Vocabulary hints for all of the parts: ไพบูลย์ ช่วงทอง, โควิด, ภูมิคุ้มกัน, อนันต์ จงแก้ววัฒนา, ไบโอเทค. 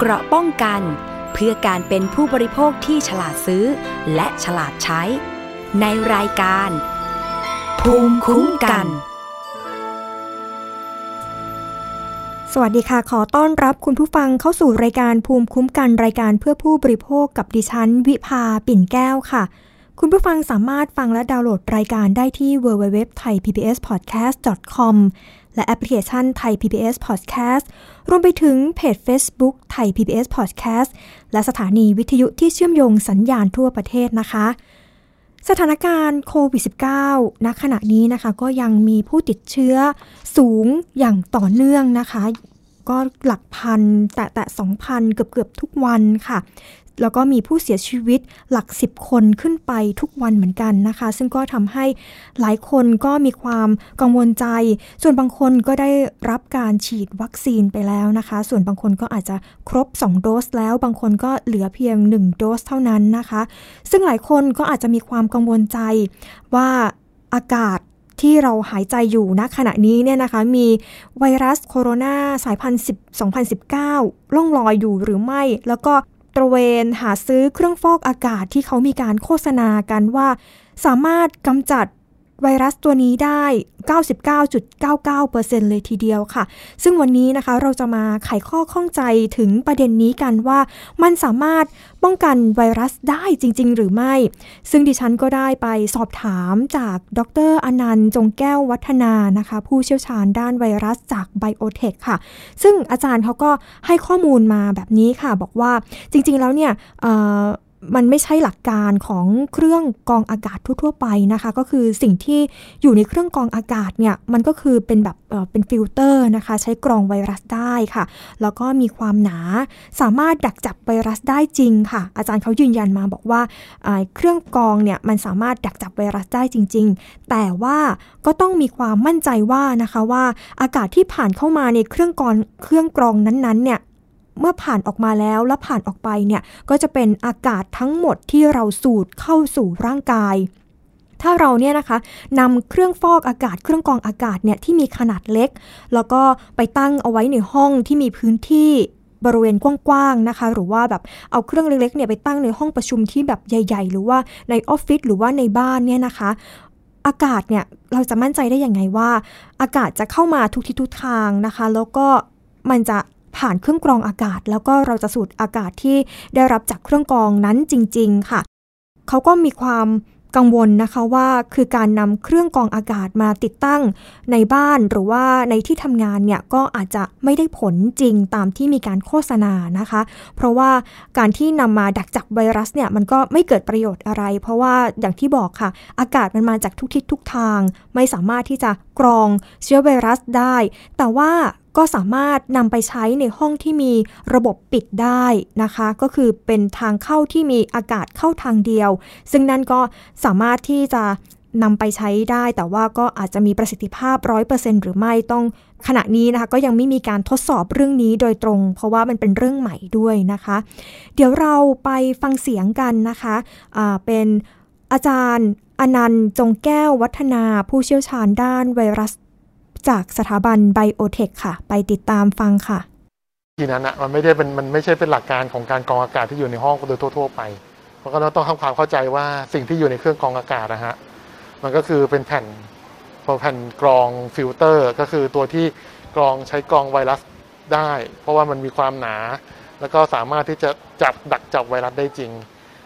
เกราะป้องกันเพื่อการเป็นผู้บริโภคที่ฉลาดซื้อและฉลาดใช้ในรายการภูมิคุ้มกันสวัสดีค่ะขอต้อนรับคุณผู้ฟังเข้าสู่รายการภูมิคุ้มกันรายการเพื่อผู้บริโภคกับดิฉันวิภาปิ่นแก้วค่ะคุณผู้ฟังสามารถฟังและดาวน์โหลดรายการได้ที่ www.thaipbspodcast.com และแอปพลิเคชัน Thai PBS Podcast รวมไปถึงเพจ Facebook Thai PBS Podcast และสถานีวิทยุที่เชื่อมโยงสัญญาณทั่วประเทศนะคะสถานการณ์โควิด -19 ณ ขณะนี้นะคะก็ยังมีผู้ติดเชื้อสูงอย่างต่อเนื่องนะคะก็หลักพันแต่ 2,000 เกือบทุกวันค่ะแล้วก็มีผู้เสียชีวิตหลัก10คนขึ้นไปทุกวันเหมือนกันนะคะซึ่งก็ทำให้หลายคนก็มีความกังวลใจส่วนบางคนก็ได้รับการฉีดวัคซีนไปแล้วนะคะส่วนบางคนก็อาจจะครบ2โดสแล้วบางคนก็เหลือเพียง1โดสเท่านั้นนะคะซึ่งหลายคนก็อาจจะมีความกังวลใจว่าอากาศที่เราหายใจอยู่ณขณะนี้เนี่ยนะคะมีไวรัสโคโรนาสายพันธุ์2019ล่องลอยอยู่หรือไม่แล้วก็ตระเวนหาซื้อเครื่องฟอกอากาศที่เขามีการโฆษณากันว่าสามารถกำจัดไวรัสตัวนี้ได้ 99.99% เลยทีเดียวค่ะซึ่งวันนี้นะคะเราจะมาไขข้อข้องใจถึงประเด็นนี้กันว่ามันสามารถป้องกันไวรัสได้จริงๆหรือไม่ซึ่งดิฉันก็ได้ไปสอบถามจากดร.อนันต์จงแก้ววัฒนานะคะผู้เชี่ยวชาญด้านไวรัสจาก Biotech ค่ะซึ่งอาจารย์เขาก็ให้ข้อมูลมาแบบนี้ค่ะบอกว่าจริงๆแล้วเนี่ยมันไม่ใช่หลักการของเครื่องกรองอากาศทั่วๆไปนะคะก็คือสิ่งที่อยู่ในเครื่องกรองอากาศเนี่ยมันก็คือเป็นแบบเป็นฟิลเตอร์นะคะใช้กรองไวรัสได้ค่ะแล้วก็มีความหนาสามารถดักจับไวรัสได้จริงค่ะอาจารย์เขายืนยันมาบอกว่าเครื่องกรองเนี่ยมันสามารถดักจับไวรัสได้จริงๆแต่ว่าก็ต้องมีความมั่นใจว่านะคะว่าอากาศที่ผ่านเข้ามาในเครื่องกรองนั้นๆเนี่ยเมื่อผ่านออกมาแล้วและผ่านออกไปเนี่ยก็จะเป็นอากาศทั้งหมดที่เราสูดเข้าสู่ร่างกายถ้าเราเนี่ยนะคะนำเครื่องฟอกอากาศเครื่องกรองอากาศเนี่ยที่มีขนาดเล็กแล้วก็ไปตั้งเอาไว้ในห้องที่มีพื้นที่บริเวณกว้างๆนะคะหรือว่าแบบเอาเครื่องเล็กๆเนี่ยไปตั้งในห้องประชุมที่แบบใหญ่ๆหรือว่าในออฟฟิศหรือว่าในบ้านเนี่ยนะคะอากาศเนี่ยเราจะมั่นใจได้อย่างไรว่าอากาศจะเข้ามาทุกทิศทุกทางนะคะแล้วก็มันจะผ่านเครื่องกรองอากาศแล้วก็เราจะสูดอากาศที่ได้รับจากเครื่องกรองนั้นจริงๆค่ะเขาก็มีความกังวลนะคะว่าคือการนำเครื่องกรองอากาศมาติดตั้งในบ้านหรือว่าในที่ทำงานเนี่ยก็อาจจะไม่ได้ผลจริงตามที่มีการโฆษณานะคะเพราะว่าการที่นำมาดักจับไวรัสเนี่ยมันก็ไม่เกิดประโยชน์อะไรเพราะว่าอย่างที่บอกค่ะอากาศมันมาจากทุกทิศทุกทางไม่สามารถที่จะกรองเชื้อไวรัสได้แต่ว่าก็สามารถนำไปใช้ในห้องที่มีระบบปิดได้นะคะก็คือเป็นทางเข้าที่มีอากาศเข้าทางเดียวซึ่งนั่นก็สามารถที่จะนำไปใช้ได้แต่ว่าก็อาจจะมีประสิทธิภาพ 100% หรือไม่ต้องขณะนี้นะคะก็ยังไม่มีการทดสอบเรื่องนี้โดยตรงเพราะว่ามันเป็นเรื่องใหม่ด้วยนะคะเดี๋ยวเราไปฟังเสียงกันนะคะเป็นอาจารย์อนันต์จงแก้ววัฒนาผู้เชี่ยวชาญด้านไวรัสจากสถาบัน Biotech ค่ะไปติดตามฟังค่ะที่นั้นนะมันไม่ใช่เป็นหลักการของการกรองอากาศที่อยู่ในห้องโดยทั่วๆไปเพราะฉะนั้นต้องทำความเข้าใจว่าสิ่งที่อยู่ในเครื่องกรองอากาศนะฮะมันก็คือเป็นแผ่นกรองฟิลเตอร์ก็คือตัวที่กรองใช้กรองไวรัสได้เพราะว่ามันมีความหนาแล้วก็สามารถที่จะดักจับไวรัสได้จริง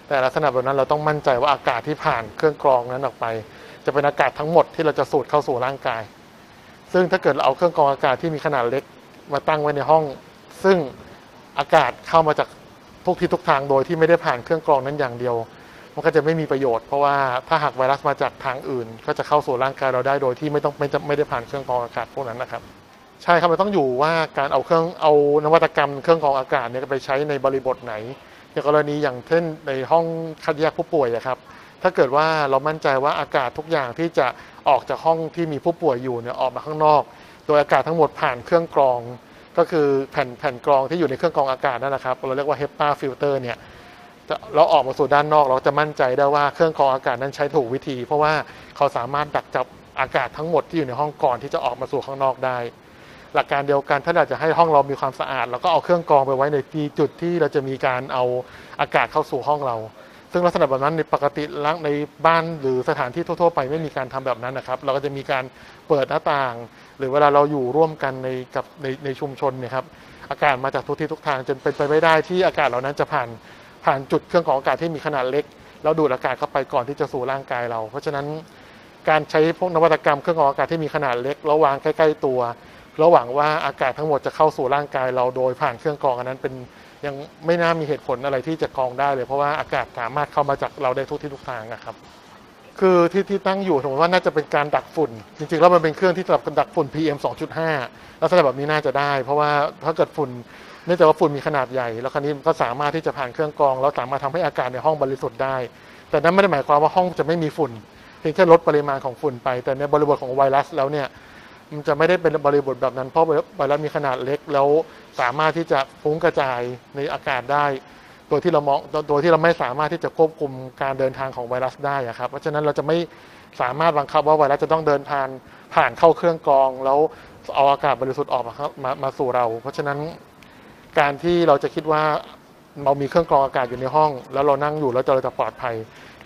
แต่ลักษณะแบบนั้นเราต้องมั่นใจว่าอากาศที่ผ่านเครื่องกรองนั้นออกไปจะเป็นอากาศทั้งหมดที่เราจะสูดเข้าสู่ร่างกายซึ่งถ้าเกิดเราเอาเครื่องกรองอากาศที่มีขนาดเล็กมาตั้งไว้ในห้องซึ่งอากาศเข้ามาจากทุกทิศทุกทางโดยที่ไม่ได้ผ่านเครื่องกรองนั้นอย่างเดียวมันก็จะไม่มีประโยชน์เพราะว่าถ้าหากไวรัสมาจากทางอื่นก็จะเข้าสู่ร่างกายเราได้โดยที่ไม่ได้ผ่านเครื่องกรองอากาศพวกนั้นนะครับใช่ครับมันต้องอยู่ว่าการเอานวัตกรรมเครื่องกรองอากาศเนี่ยไปใช้ในบริบทไหนในกรณีอย่างเช่นในห้องคัดแยกผู้ป่วยนะครับถ้าเกิดว่าเรามั่นใจว่าอากาศทุกอย่างที่จะออกจากห้องที่มีผู้ป่วยอยู่เนี่ยออกมาข้างนอกโดยอากาศทั้งหมดผ่านเครื่องกรองก็คือแผ่นกรองที่อยู่ในเครื่องกรองอากาศนั่นแหละครับเราเรียกว่า HEPA filter เนี่ยเราออกมาสู่ด้านนอกเราจะมั่นใจได้ว่าเครื่องกรองอากาศนั้นใช้ถูกวิธีเพราะว่าเขาสามารถดักจับอากาศทั้งหมดที่อยู่ในห้องก่อนที่จะออกมาสู่ข้างนอกได้ หลักการเดียวกันถ้าเราจะให้ห้องเรามีความสะอาดเราก็เอาเครื่องกรองไปไว้ในจุดที่เราจะมีการเอาอากาศเข้าสู่ห้องเราซึ่งลักษณะแบบนั้นในปกติล้างในบ้านหรือสถานที่ทั่วๆไปไม่มีการทำแบบนั้นนะครับเราก็จะมีการเปิดหน้าต่างหรือเวลาเราอยู่ร่วมกันในชุมชนเนี่ยครับอากาศมาจากทุกที่ทุกทางจนเป็นไปไม่ได้ที่อากาศเหล่านั้นจะผ่านจุดเครื่องกรองอากาศที่มีขนาดเล็กแล้วดูดอากาศเข้าไปก่อนที่จะสู่ร่างกายเราเพราะฉะนั้นการใช้พวกนวัตกรรมเครื่องกรองอากาศที่มีขนาดเล็กแล้ววางใกล้ๆตัวแล้วหวังว่าอากาศทั้งหมดจะเข้าสู่ร่างกายเราโดยผ่านเครื่องกรองอันนั้นเป็นยังไม่น่ามีเหตุผลอะไรที่จะกรองได้เลยเพราะว่าอากาศสามารถเข้ามาจากเราได้ทุกที่ทุกทางนะครับคือที่ตั้งอยู่ผมว่าน่าจะเป็นการดักฝุ่นจริงๆแล้วมันเป็นเครื่องที่สำหรับดักฝุ่น PM 2.5 ลักษณะแบบนี้น่าจะได้เพราะว่าถ้าเกิดฝุ่นเนื่องจากว่าฝุ่นมีขนาดใหญ่แล้วคราวนี้ก็สามารถที่จะผ่านเครื่องกรองแล้วสามารถทำให้อากาศในห้องบริสุทธิ์ได้แต่นั้นไม่ได้หมายความว่าห้องจะไม่มีฝุ่นเพียงแค่ลดปริมาณของฝุ่นไปแต่ในบริบทของไวรัสแล้วเนี่ยมันจะไม่ได้เป็นบริบทแบบนั้นเพราะไวรัสมีขนาดเล็กแล้วสามารถที่จะฟุ้งกระจายในอากาศได้โดยที่เราไม่สามารถที่จะควบคุมการเดินทางของไวรัสได้ครับเพราะฉะนั้นเราจะไม่สามารถบังคับว่าไวรัสจะต้องเดินผ่านเข้าเครื่องกรองแล้วเอาอากาศบริสุทธิ์ออกมาสู่เราเพราะฉะนั้นการที่เราจะคิดว่าเรามีเครื่องกรองอากาศอยู่ในห้องแล้วเรานั่งอยู่แล้วเราจะปลอดภัย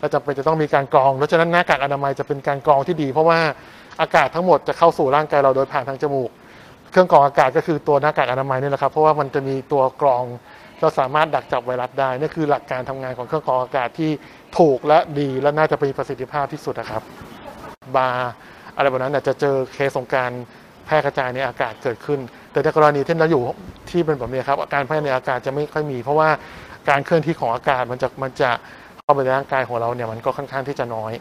เราจำเป็นจะต้องมีการกรองเพราะฉะนั้นหน้ากากอนามัยจะเป็นการกรองที่ดีเพราะว่าอากาศทั้งหมดจะเข้าสู่ร่างกายเราโดยผ่านทางจมูกเครื่องกรองอากาศก็คือตัวหน้ากากอนามัยนี่แหละครับเพราะว่ามันจะมีตัวกรองเราสามารถดักจับไวรัสได้นี่คือหลักการทำงานของเครื่องกรองอากาศที่ถูกและดีและน่าจะมีประสิทธิภาพที่สุดนะครับบาร์อะไรแบบนั้นจะเจอเคสของการแพร่กระจายในอากาศเกิดขึ้นแต่ในกรณีที่เราอยู่ที่เป็นแบบนี้ครับการแพร่ในอากาศจะไม่ค่อยมีเพราะว่าการเคลื่อนที่ของอากาศมันจะเข้าไปในร่างกายของเราเนี่ยมันก็ค่อนข้างที่จะน้อย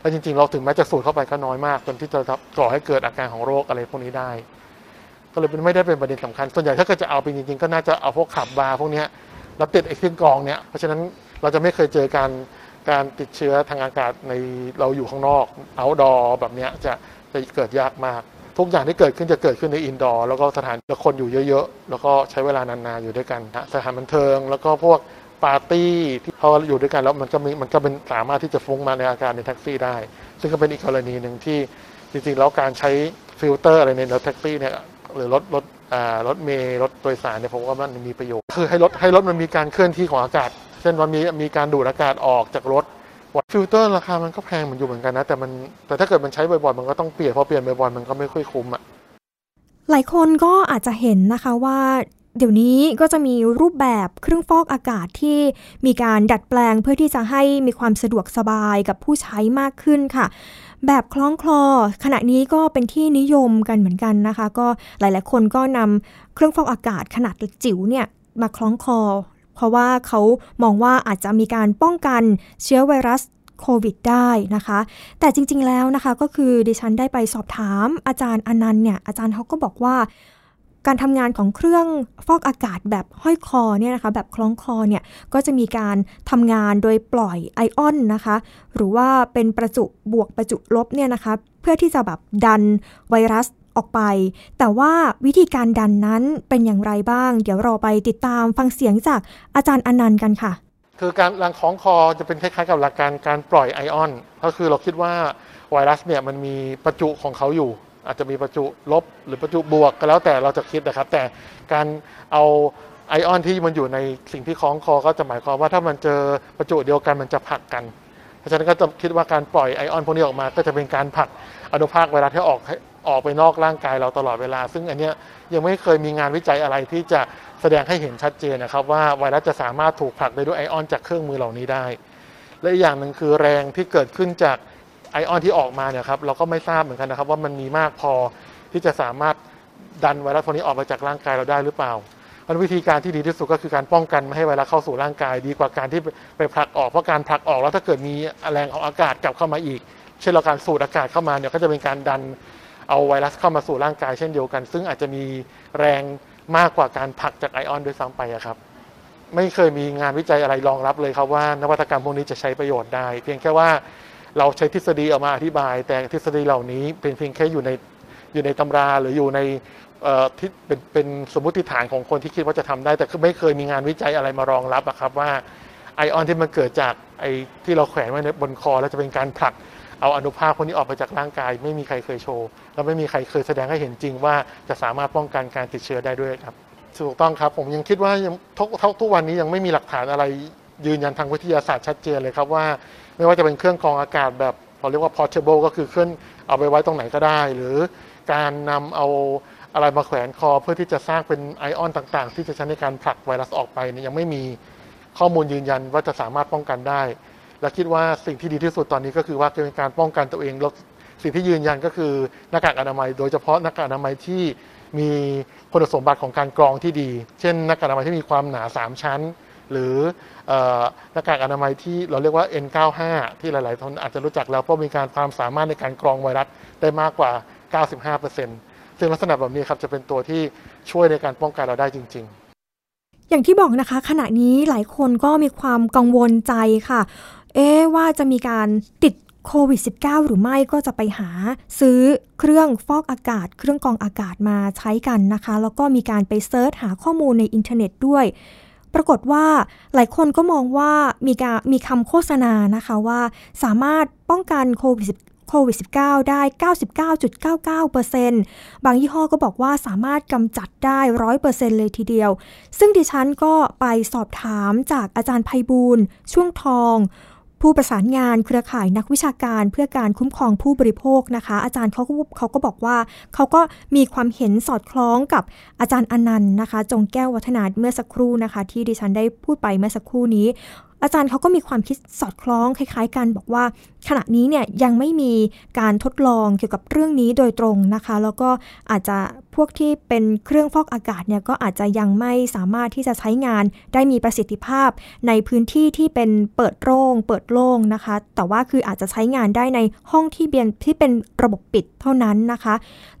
แล้วจริงๆเราถึงแม้จะสูดเข้าไปก็น้อยมากจนที่จะก่อให้เกิดอาการของโรคอะไรพวกนี้ได้ก็เลยไม่ได้เป็นประเด็นสำคัญส่วนใหญ่ถ้าเกิดจะเอาไปจริงๆก็น่าจะเอาพวกขับบาร์พวกนี้แล้วติดไอ้เครื่องกรองเนี่ยเพราะฉะนั้นเราจะไม่เคยเจอการติดเชื้อทางอากาศในเราอยู่ข้างนอก outdoor แบบนี้จะเกิดยากมากทุกอย่างที่เกิดขึ้นจะเกิดขึ้นใน indoor แล้วก็สถานที่คนอยู่เยอะๆแล้วก็ใช้เวลานานๆอยู่ด้วยกันสถานบันเทิงแล้วก็พวกปาร์ตี้ที่พออยู่ด้วยกันแล้วมันก็เป็นสามารถที่จะฟุ้งมาในอากาศในแท็กซี่ได้ซึ่งก็เป็นอีกกรณีหนึ่งที่จริงๆแล้วการใช้ฟิลเตอร์อะไรในรถแท็กซี่เนี่ยหรือรถเมล์รถโดยสารเนี่ยผมว่ามันมีประโยชน์คือให้รถมันมีการเคลื่อนที่ของอากาศเช่นว่ามีการดูดอากาศออกจากรถฟิลเตอร์ราคามันก็แพงเหมือนกันนะแต่ถ้าเกิดมันใช้บ่อยๆมันก็ต้องเปลี่ยนพอเปลี่ยนบ่อยๆมันก็ไม่ค่อยคุ้มอ่ะหลายคนก็อาจจะเห็นนะคะว่าเดี๋ยวนี้ก็จะมีรูปแบบเครื่องฟอกอากาศที่มีการดัดแปลงเพื่อที่จะให้มีความสะดวกสบายกับผู้ใช้มากขึ้นค่ะแบบคล้องคลอขณะนี้ก็เป็นที่นิยมกันเหมือนกันนะคะก็หลายๆคนก็นำเครื่องฟอกอากาศขนาดจิ๋วเนี่ยมาคล้องคลอเพราะว่าเขามองว่าอาจจะมีการป้องกันเชื้อไวรัสโควิดได้นะคะแต่จริงๆแล้วนะคะก็คือดิฉันได้ไปสอบถามอาจารย์อนันต์เนี่ยอาจารย์เขาก็บอกว่าการทำงานของเครื่องฟอกอากาศแบบห้อยคอเนี่ยนะคะแบบคล้องคอเนี่ยก็จะมีการทำงานโดยปล่อยไอออนนะคะหรือว่าเป็นประจุบวกประจุลบเนี่ยนะคะเพื่อที่จะแบบดันไวรัสออกไปแต่ว่าวิธีการดันนั้นเป็นอย่างไรบ้างเดี๋ยวเราไปติดตามฟังเสียงจากอาจารย์อนันต์กันค่ะคือการรังคล้องคอจะเป็นคล้ายๆกับหลักการปล่อยไอออนก็คือเราคิดว่าไวรัสเนี่ยมันมีประจุของเขาอยู่อาจจะมีประจุลบหรือประจุบวกก็แล้วแต่เราจะคิดนะครับแต่การเอาไอออนที่มันอยู่ในสิ่งที่คล้องคอก็จะหมายความว่าถ้ามันเจอประจุเดียวกันมันจะผลักกันเพราะฉะนั้นก็จะคิดว่าการปล่อยไอออนพวกนี้ออกมาก็จะเป็นการผลักอนุภาคไวรัสให้ออกไปนอกร่างกายเราตลอดเวลาซึ่งอันนี้ยังไม่เคยมีงานวิจัยอะไรที่จะแสดงให้เห็นชัดเจนนะครับว่าไวรัสจะสามารถถูกผลักไปด้วยไอออนจากเครื่องมือเหล่านี้ได้และอีกอย่างหนึ่งคือแรงที่เกิดขึ้นจากไอออนที่ออกมาเนี่ยครับเราก็ไม่ทราบเหมือนกันนะครับว่ามันมีมากพอที่จะสามารถดันไวรัสพวกนี้ออกมาจากร่างกายเราได้หรือเปล่าวิธีการที่ดีที่สุดก็คือการป้องกันไม่ให้ไวรัสเข้าสู่ร่างกายดีกว่าการที่ไปผลักออกเพราะการผลักออกแล้วถ้าเกิดมีแรงของอากาศกลับเข้ามาอีกเช่นเราการสูดอากาศเข้ามาเนี่ยก็จะเป็นการดันเอาไวรัสเข้ามาสู่ร่างกายเช่นเดียวกันซึ่งอาจจะมีแรงมากกว่าการผลักจากไอออนด้วยซ้ำไปครับไม่เคยมีงานวิจัยอะไรรองรับเลยครับว่านวัตกรรมพวกนี้จะใช้ประโยชน์ได้เพียงแค่ว่าเราใช้ทฤษฎีออกมาอธิบายแต่ทฤษฎีเหล่านี้เป็นเพียงแค่อยู่ในตำราหรืออยู่ในที่เป็นสมมติฐานของคนที่คิดว่าจะทำได้แต่คือไม่เคยมีงานวิจัยอะไรมารองรับครับว่าไอออนที่มันเกิดจากไอที่เราแขวนไว้บนคอแล้วจะเป็นการผลัก เอาอนุภาคพวกนี้ออกไปจากร่างกายไม่มีใครเคยโชว์และไม่มีใครเคยแสดงให้เห็นจริงว่าจะสามารถป้องกันการติดเชื้อได้ด้วยครับถูกต้องครับผมยังคิดว่าทุกวันนี้ยังไม่มีหลักฐานอะไรยืนยันทางวิทยาศาสตร์ชัดเจนเลยครับว่าไม่ว่าจะเป็นเครื่องกรองอากาศแบบเราเรียกว่า portable ก็คือเครื่องเอาไปไว้ตรงไหนก็ได้หรือการนำเอาอะไรมาแขวนคอเพื่อที่จะสร้างเป็นไอออนต่างๆที่จะใช้ในการผลักไวรัสออกไปเนี่ยยังไม่มีข้อมูลยืนยันว่าจะสามารถป้องกันได้และคิดว่าสิ่งที่ดีที่สุดตอนนี้ก็คือว่าเป็นการป้องกันตัวเองแล้วสิ่งที่ยืนยันก็คือหน้ากากอนามัยโดยเฉพาะหน้ากากอนามัยที่มีคุณสมบัติของการกรองที่ดีเช่นหน้ากากอนามัยที่มีความหนา3ชั้นหรือหน้ากากอนามัยที่เราเรียกว่า N95 ที่หลายๆคนอาจจะรู้จักแล้วเพราะมีการความสามารถในการกรองไวรัสได้มากกว่า 95% ซึ่งลักษณะแบบนี้ครับจะเป็นตัวที่ช่วยในการป้องกันเราได้จริงๆอย่างที่บอกนะคะขณะนี้หลายคนก็มีความกังวลใจค่ะว่าจะมีการติดโควิด -19 หรือไม่ก็จะไปหาซื้อเครื่องฟอกอากาศเครื่องกรองอากาศมาใช้กันนะคะแล้วก็มีการไปเซิร์ชหาข้อมูลในอินเทอร์เน็ตด้วยปรากฏว่าหลายคนก็มองว่ามีคำโฆษณานะคะว่าสามารถป้องกันโควิด -19 ได้ 99.99% บางยี่ห้อก็บอกว่าสามารถกำจัดได้ 100% เลยทีเดียวซึ่งดิฉันก็ไปสอบถามจากอาจารย์ไพบูลย์ช่วงทองผู้ประสานงานเครือข่ายนักวิชาการเพื่อการคุ้มครองผู้บริโภคนะคะอาจารย์เขาก็บอกว่าเขาก็มีความเห็นสอดคล้องกับอาจารย์อนันต์นะคะจงแก้ววัฒนาเมื่อสักครู่นะคะที่ดิฉันได้พูดไปเมื่อสักครู่นี้อาจารย์เขาก็มีความคิดสอดคล้องคล้ายๆกันบอกว่าขณะนี้เนี่ยยังไม่มีการทดลองเกี่ยวกับเรื่องนี้โดยตรงนะคะแล้วก็อาจจะพวกที่เป็นเครื่องฟอกอากาศเนี่ยก็อาจจะยังไม่สามารถที่จะใช้งานได้มีประสิทธิภาพในพื้นที่ที่เป็นเปิดโล่งนะคะแต่ว่าคืออาจจะใช้งานได้ในห้องที่เป็นระบบปิดเท่านั้นนะคะ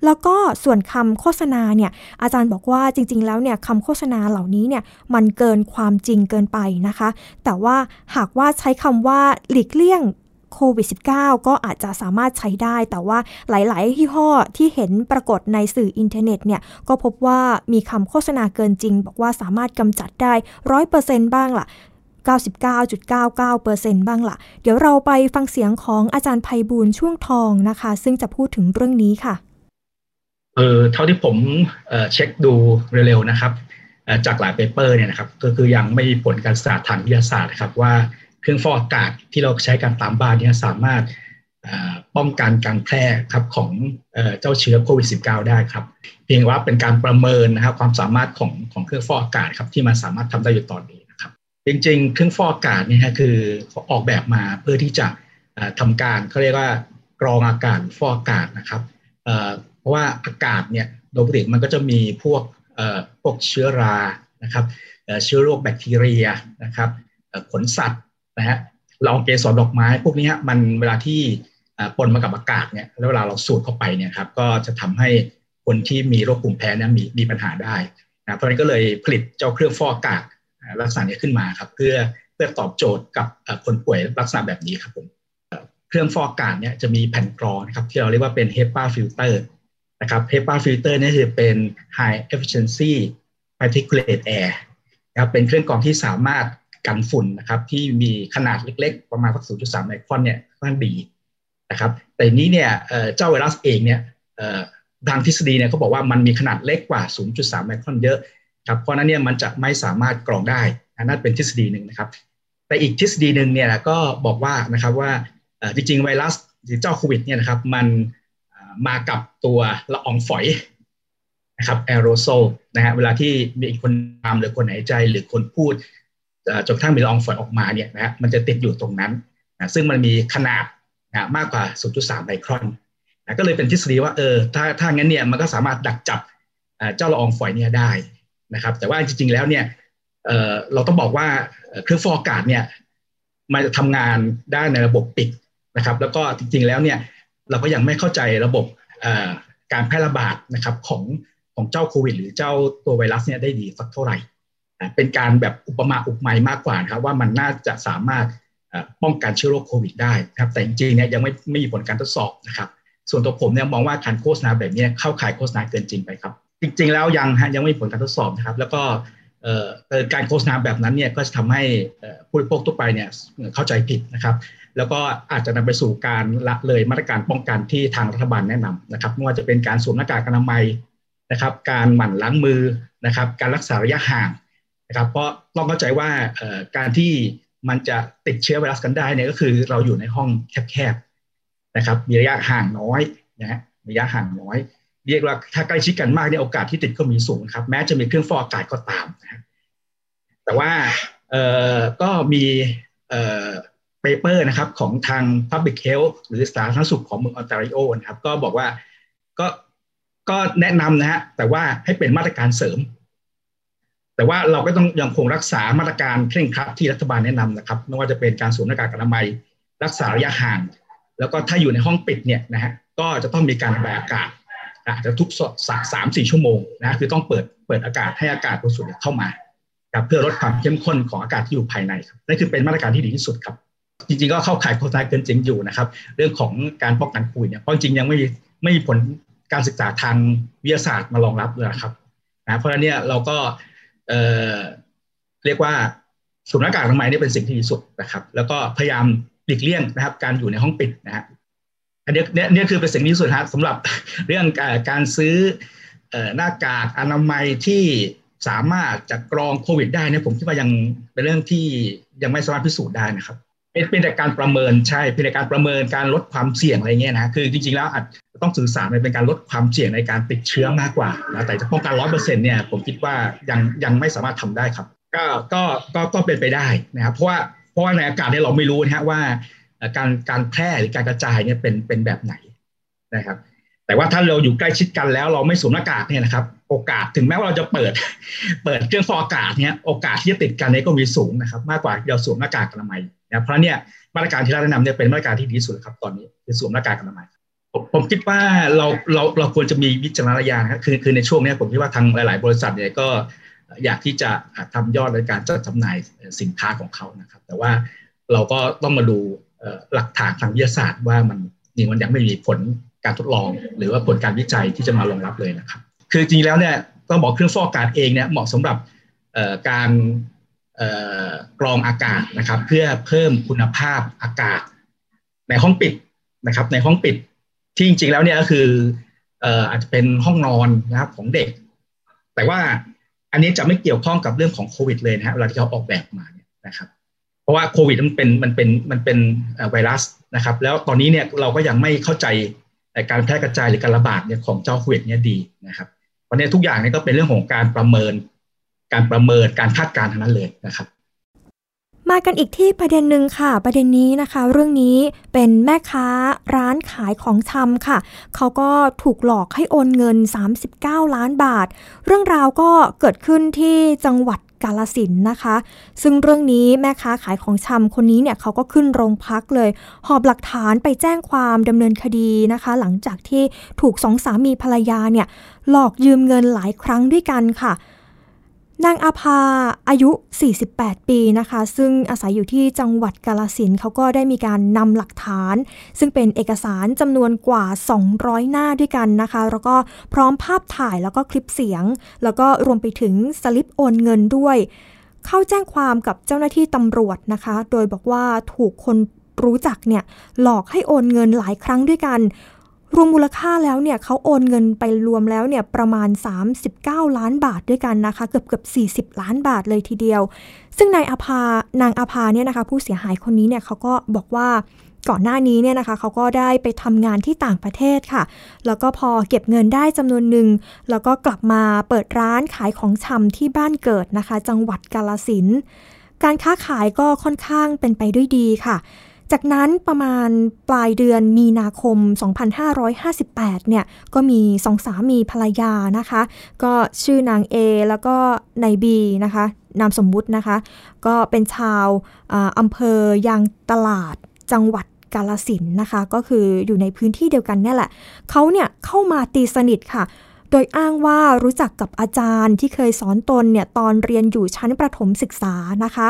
แล้วก็ส่วนคำโฆษณาเนี่ยอาจารย์บอกว่าจริงๆแล้วเนี่ยคำโฆษณาเหล่านี้เนี่ยมันเกินความจริงเกินไปนะคะแต่ว่าหากว่าใช้คำว่าหลีกเลี่ยงโควิด -19 ก็อาจจะสามารถใช้ได้แต่ว่าหลายๆยี่ห้อที่เห็นปรากฏในสื่ออินเทอร์เน็ตเนี่ยก็พบว่ามีคำโฆษณาเกินจริงบอกว่าสามารถกำจัดได้ 100% บ้างล่ะ 99.99% บ้างล่ะเดี๋ยวเราไปฟังเสียงของอาจารย์ไพบูลย์ช่วงทองนะคะซึ่งจะพูดถึงเรื่องนี้ค่ะเท่าที่ผมเช็คดูเร็วๆนะครับจากหลายเปเปอร์เนี่ยนะครับก็คือยังไม่มีผลการศึกษาทางวิทยาศาสตร์นะครับว่าเครื่องฟอกอากาศที่เราใช้กันตามบ้านเนี่ยสามารถป้องกันการแพร่ครับของเจ้าเชื้อโควิด -19 ได้ครับเพียงว่าเป็นการประเมินนะครับความสามารถของเครื่องฟอกอากาศครับที่มันสามารถทำได้อยู่ตอนนี้นะครับจริงๆเครื่องฟอกอากาศนี่ฮะคือออกแบบมาเพื่อที่จะทำการเขาเรียกว่ากรองอากาศฟอกอากาศนะครับเพราะว่าอากาศเนี่ยโดยปกติมันก็จะมีพวกเชื้อรานะครับเชื้อโรคแบคทีเรียนะครับขนสัตว์นะฮะละอองเกสรดอกไม้พวกนี้มันเวลาที่ปนมากับอากาศเนี่ยแล้วเวลาเราสูดเข้าไปเนี่ยครับก็จะทำให้คนที่มีโรคภูมิแพ้เนี่ยมีปัญหาได้นะเพราะฉะนั้นก็เลยผลิตเจ้าเครื่องฟอกอากาศลักษณะนี้ขึ้นมาครับเพื่อตอบโจทย์กับคนป่วยลักษณะแบบนี้ครับผมเครื่องฟอกอากาศเนี่ยจะมีแผ่นกรองนะครับที่เราเรียกว่าเป็น HEPA filterนะครับ HEPA filter นี่คือเป็น high efficiency particulate air นะครับเป็นเครื่องกรองที่สามารถกันฝุ่นนะครับที่มีขนาดเล็กๆประมาณสัก 0.3 ไมครอนเนี่ยค่อนข้างดีนะครับแต่นี้เนี่ยเจ้าไวรัสเองเนี่ยทางทฤษฎีเนี่ยเขาบอกว่ามันมีขนาดเล็กกว่า 0.3 ไมครอนเยอะครับเพราะนั้นเนี่ยมันจะไม่สามารถกรองได้นั่นเป็นทฤษฎีหนึ่งนะครับแต่อีกทฤษฎีหนึ่งเนี่ยก็บอกว่านะครับว่าจริงๆไวรัสหรือเจ้าโควิดเนี่ยนะครับมันมากับตัวละอองฝอยนะครับแอโรโซลนะฮะเวลาที่มีคนทำหรือคนหายใจหรือคนพูดจนกระทั่งมีละอองฝอยออกมาเนี่ยนะฮะมันจะติดอยู่ตรงนั้นนะซึ่งมันมีขนาดนะมากกว่า 0.3 ไมครอนนะก็เลยเป็นทฤษฎีว่าถ้างั้นเนี่ยมันก็สามารถดักจับเจ้าละอองฝอยเนี่ยได้นะครับแต่ว่าจริงๆแล้วเนี่ยเราต้องบอกว่าเครื่องฟอกอากาศเนี่ยมันจะทำงานได้ในระบบปิดนะครับแล้วก็จริงๆแล้วเนี่ยเราก็ยังไม่เข้าใจระบบการแพร่ระบาดนะครับของเจ้าโควิดหรือเจ้าตัวไวรัสเนี่ยได้ดีสักเท่าไหร่เป็นการแบบอุปมาอุปไมยมากกว่านะครับว่ามันน่าจะสามารถป้องกันเชื้อโรคโควิดได้นะครับแต่จริงๆเนี่ยยังไม่มีผลการทดสอบนะครับส่วนตัวผมเนี่ยมองว่าการโฆษณาแบบนี้เข้าข่ายโฆษณาเกินจริงไปครับจริงๆแล้วยังไม่มีผลการทดสอบนะครับแล้วก็ การโฆษณาแบบนั้นเนี่ยก็จะทำให้ผู้บริโภคทั่วไปเนี่ยเข้าใจผิดนะครับแล้วก็อาจจะนำไปสู่การละเลยมาตรการป้องกันที่ทางรัฐบาลแนะนำนะครับไม่ว่าจะเป็นการสวมหน้ากากอนามัยนะครับการหมั่นล้างมือนะครับการรักษาระยะห่างนะครับเพราะต้องเข้าใจว่าการที่มันจะติดเชื้อไวรัสกันได้เนี่ยก็คือเราอยู่ในห้องแคบๆนะครับมีระยะห่างน้อยนะฮะระยะห่างน้อยเรียกว่าถ้าใกล้ชิดกันมากเนี่ยโอกาสที่ติดก็มีสูงครับแม้จะมีเครื่องฟอกอากาศก็ตามนะแต่ว่าก็มีเปเปอร์นะครับของทาง Public Health หรือสาธารณสุขของเมืองออนตาริโอนะครับก็บอกว่าก็แนะนำนะฮะแต่ว่าให้เป็นมาตรการเสริมแต่ว่าเราก็ต้องยังคงรักษามาตรการเคร่งครัดที่รัฐบาลแนะนำนะครับไม่ว่าจะเป็นการสวมหน้ากากอนามัยรักษาระยะห่างแล้วก็ถ้าอยู่ในห้องปิดเนี่ยนะฮะก็จะต้องมีการระบายอากาศอาจจะทุกสัก 3-4 ชั่วโมงนะคือต้องเปิดอากาศให้อากาศบริสุทธิ์เข้ามาครับเพื่อลดความเข้มข้นของอากาศที่อยู่ภายในครับนั่นคือเป็นมาตรการที่ดีที่สุดครับจริงๆก็เข้าข่ายโฆษณาเกินจริงอยู่นะครับเรื่องของการป้องกันโควิดเนี่ยเพราะจริงยังไม่มีผลการศึกษาทางวิทยาศาสตร์มารองรับเลยครับนะเพราะฉะนั้นเนี่ยเราก็เรียกว่าสวมหน้ากากอนามัยนี่เป็นสิ่งที่ดีสุดนะครับแล้วก็พยายามหลีกเลี่ยงนะครับการอยู่ในห้องปิดนะฮะอันนี้เนี่ยคือเป็นสิ่งที่สุดฮะสำหรับเรื่องการซื้อหน้ากากอนามัยที่สามารถจะกรองโควิดได้เนี่ยผมคิดว่ายังเป็นเรื่องที่ยังไม่สามารถพิสูจน์ได้นะครับเป็นแต่การประเมินใช่เป็นแต่การประเมินการลดความเสี่ยงอะไรเงี้ยนะคือจริงๆแล้วอาจต้องสื่อสารเป็นการลดความเสี่ยงในการติดเชื้อมากกว่านะแต่จะป้องกัน 100% เนี่ยผมคิดว่ายังไม่สามารถทำได้ครับก็เป็นไปได้นะครับเพราะว่าในอากาศเนี่ยเราไม่รู้นะฮะว่าการแพร่หรือการกระจายเนี่ยเป็นแบบไหนนะครับแต่ว่าถ้าเราอยู่ใกล้ชิดกันแล้วเราไม่สวมหน้ากากเนี่ยนะครับโอกาสถึงแม้ว่าเราจะเปิดเครื่องฟอกอากาศเนี่ยโอกาสที่จะติดกันเนี่ยก็มีสูงนะครับมากกว่าเราสวมหน้ากากอนามัยนะเพราะเนี่ยมาตรการที่เราแนะนำเนี่ยเป็นมาตรการที่ดีที่สุดครับตอนนี้คือสวมหน้ากากอนามัยผมคิดว่าเราควรจะมีวิจารณญาณครับคือในช่วงนี้ผมคิดว่าทางหลายๆบริษัทเนี่ยก็อยากที่จะทำยอดในการจัดจำหน่ายสินค้าของเขานะครับแต่ว่าเราก็ต้องมาดูหลักฐานทางวิทยาศาสตร์ว่ามันยังไม่มีผลการทดลองหรือว่าผลการวิจัยที่จะมารองรับเลยนะครับคือจริงแล้วเนี่ยต้องบอกเครื่องฟอกอากาศเองเนี่ยเหมาะสำหรับการกรองอากาศนะครับเพื่อเพิ่มคุณภาพอากาศในห้องปิดนะครับในห้องปิดที่จริงๆแล้วเนี่ยก็คืออาจจะเป็นห้องนอนนะครับของเด็กแต่ว่าอันนี้จะไม่เกี่ยวข้องกับเรื่องของโควิดเลยนะฮะเวลาที่เขาออกแบบมาเนี่ยนะครับเพราะว่าโควิดมันเป็นไวรัสนะครับแล้วตอนนี้เนี่ยเราก็ยังไม่เข้าใจการแพร่กระจายหรือการระบาดเนี่ยของเจ้าโควิดเนี่ยดีนะครับเพราะเนี่ยทุกอย่างเนี่ยก็เป็นเรื่องของการประเมินการคาดการณ์ทั้งนั้นเลยนะครับมากันอีกที่ประเด็นหนึ่งค่ะประเด็นนี้นะคะเรื่องนี้เป็นแม่ค้าร้านขายของชำค่ะเขาก็ถูกหลอกให้โอนเงิน39ล้านบาทเรื่องราวก็เกิดขึ้นที่จังหวัดกาฬสินธุ์นะคะซึ่งเรื่องนี้แม่ค้าขายของชำคนนี้เนี่ยเขาก็ขึ้นโรงพักเลยหอบหลักฐานไปแจ้งความดำเนินคดีนะคะหลังจากที่ถูกสองสามีภรรยาเนี่ยหลอกยืมเงินหลายครั้งด้วยกันค่ะนางอาภาอายุ48ปีนะคะซึ่งอาศัยอยู่ที่จังหวัดกาฬสินธุ์เขาก็ได้มีการนำหลักฐานซึ่งเป็นเอกสารจำนวนกว่า200หน้าด้วยกันนะคะแล้วก็พร้อมภาพถ่ายแล้วก็คลิปเสียงแล้วก็รวมไปถึงสลิปโอนเงินด้วยเข้าแจ้งความกับเจ้าหน้าที่ตำรวจนะคะโดยบอกว่าถูกคนรู้จักเนี่ยหลอกให้โอนเงินหลายครั้งด้วยกันรวมมูลค่าแล้วเนี่ยเขาโอนเงินไปรวมแล้วเนี่ยประมาณ39ล้านบาทด้วยกันนะคะเกือบ40ล้านบาทเลยทีเดียวซึ่งนางอาภาเนี่ยนะคะผู้เสียหายคนนี้เนี่ยเขาก็บอกว่าก่อนหน้านี้เนี่ยนะคะเขาก็ได้ไปทำงานที่ต่างประเทศค่ะแล้วก็พอเก็บเงินได้จำนวนหนึ่งแล้วก็กลับมาเปิดร้านขายของชำที่บ้านเกิดนะคะจังหวัดกาฬสินธุ์การค้าขายก็ค่อนข้างเป็นไปด้วยดีค่ะจากนั้นประมาณปลายเดือนมีนาคม2558เนี่ยก็มีสองสามีภรรยานะคะก็ชื่อนาง A แล้วก็นาย B นะคะนามสมมุตินะคะก็เป็นชาวอำเภอยางตลาดจังหวัดกาฬสินธุ์นะคะก็คืออยู่ในพื้นที่เดียวกันนี่แหละเขาเนี่ยเข้ามาตีสนิทค่ะโดยอ้างว่ารู้จักกับอาจารย์ที่เคยสอนตนเนี่ยตอนเรียนอยู่ชั้นประถมศึกษานะคะ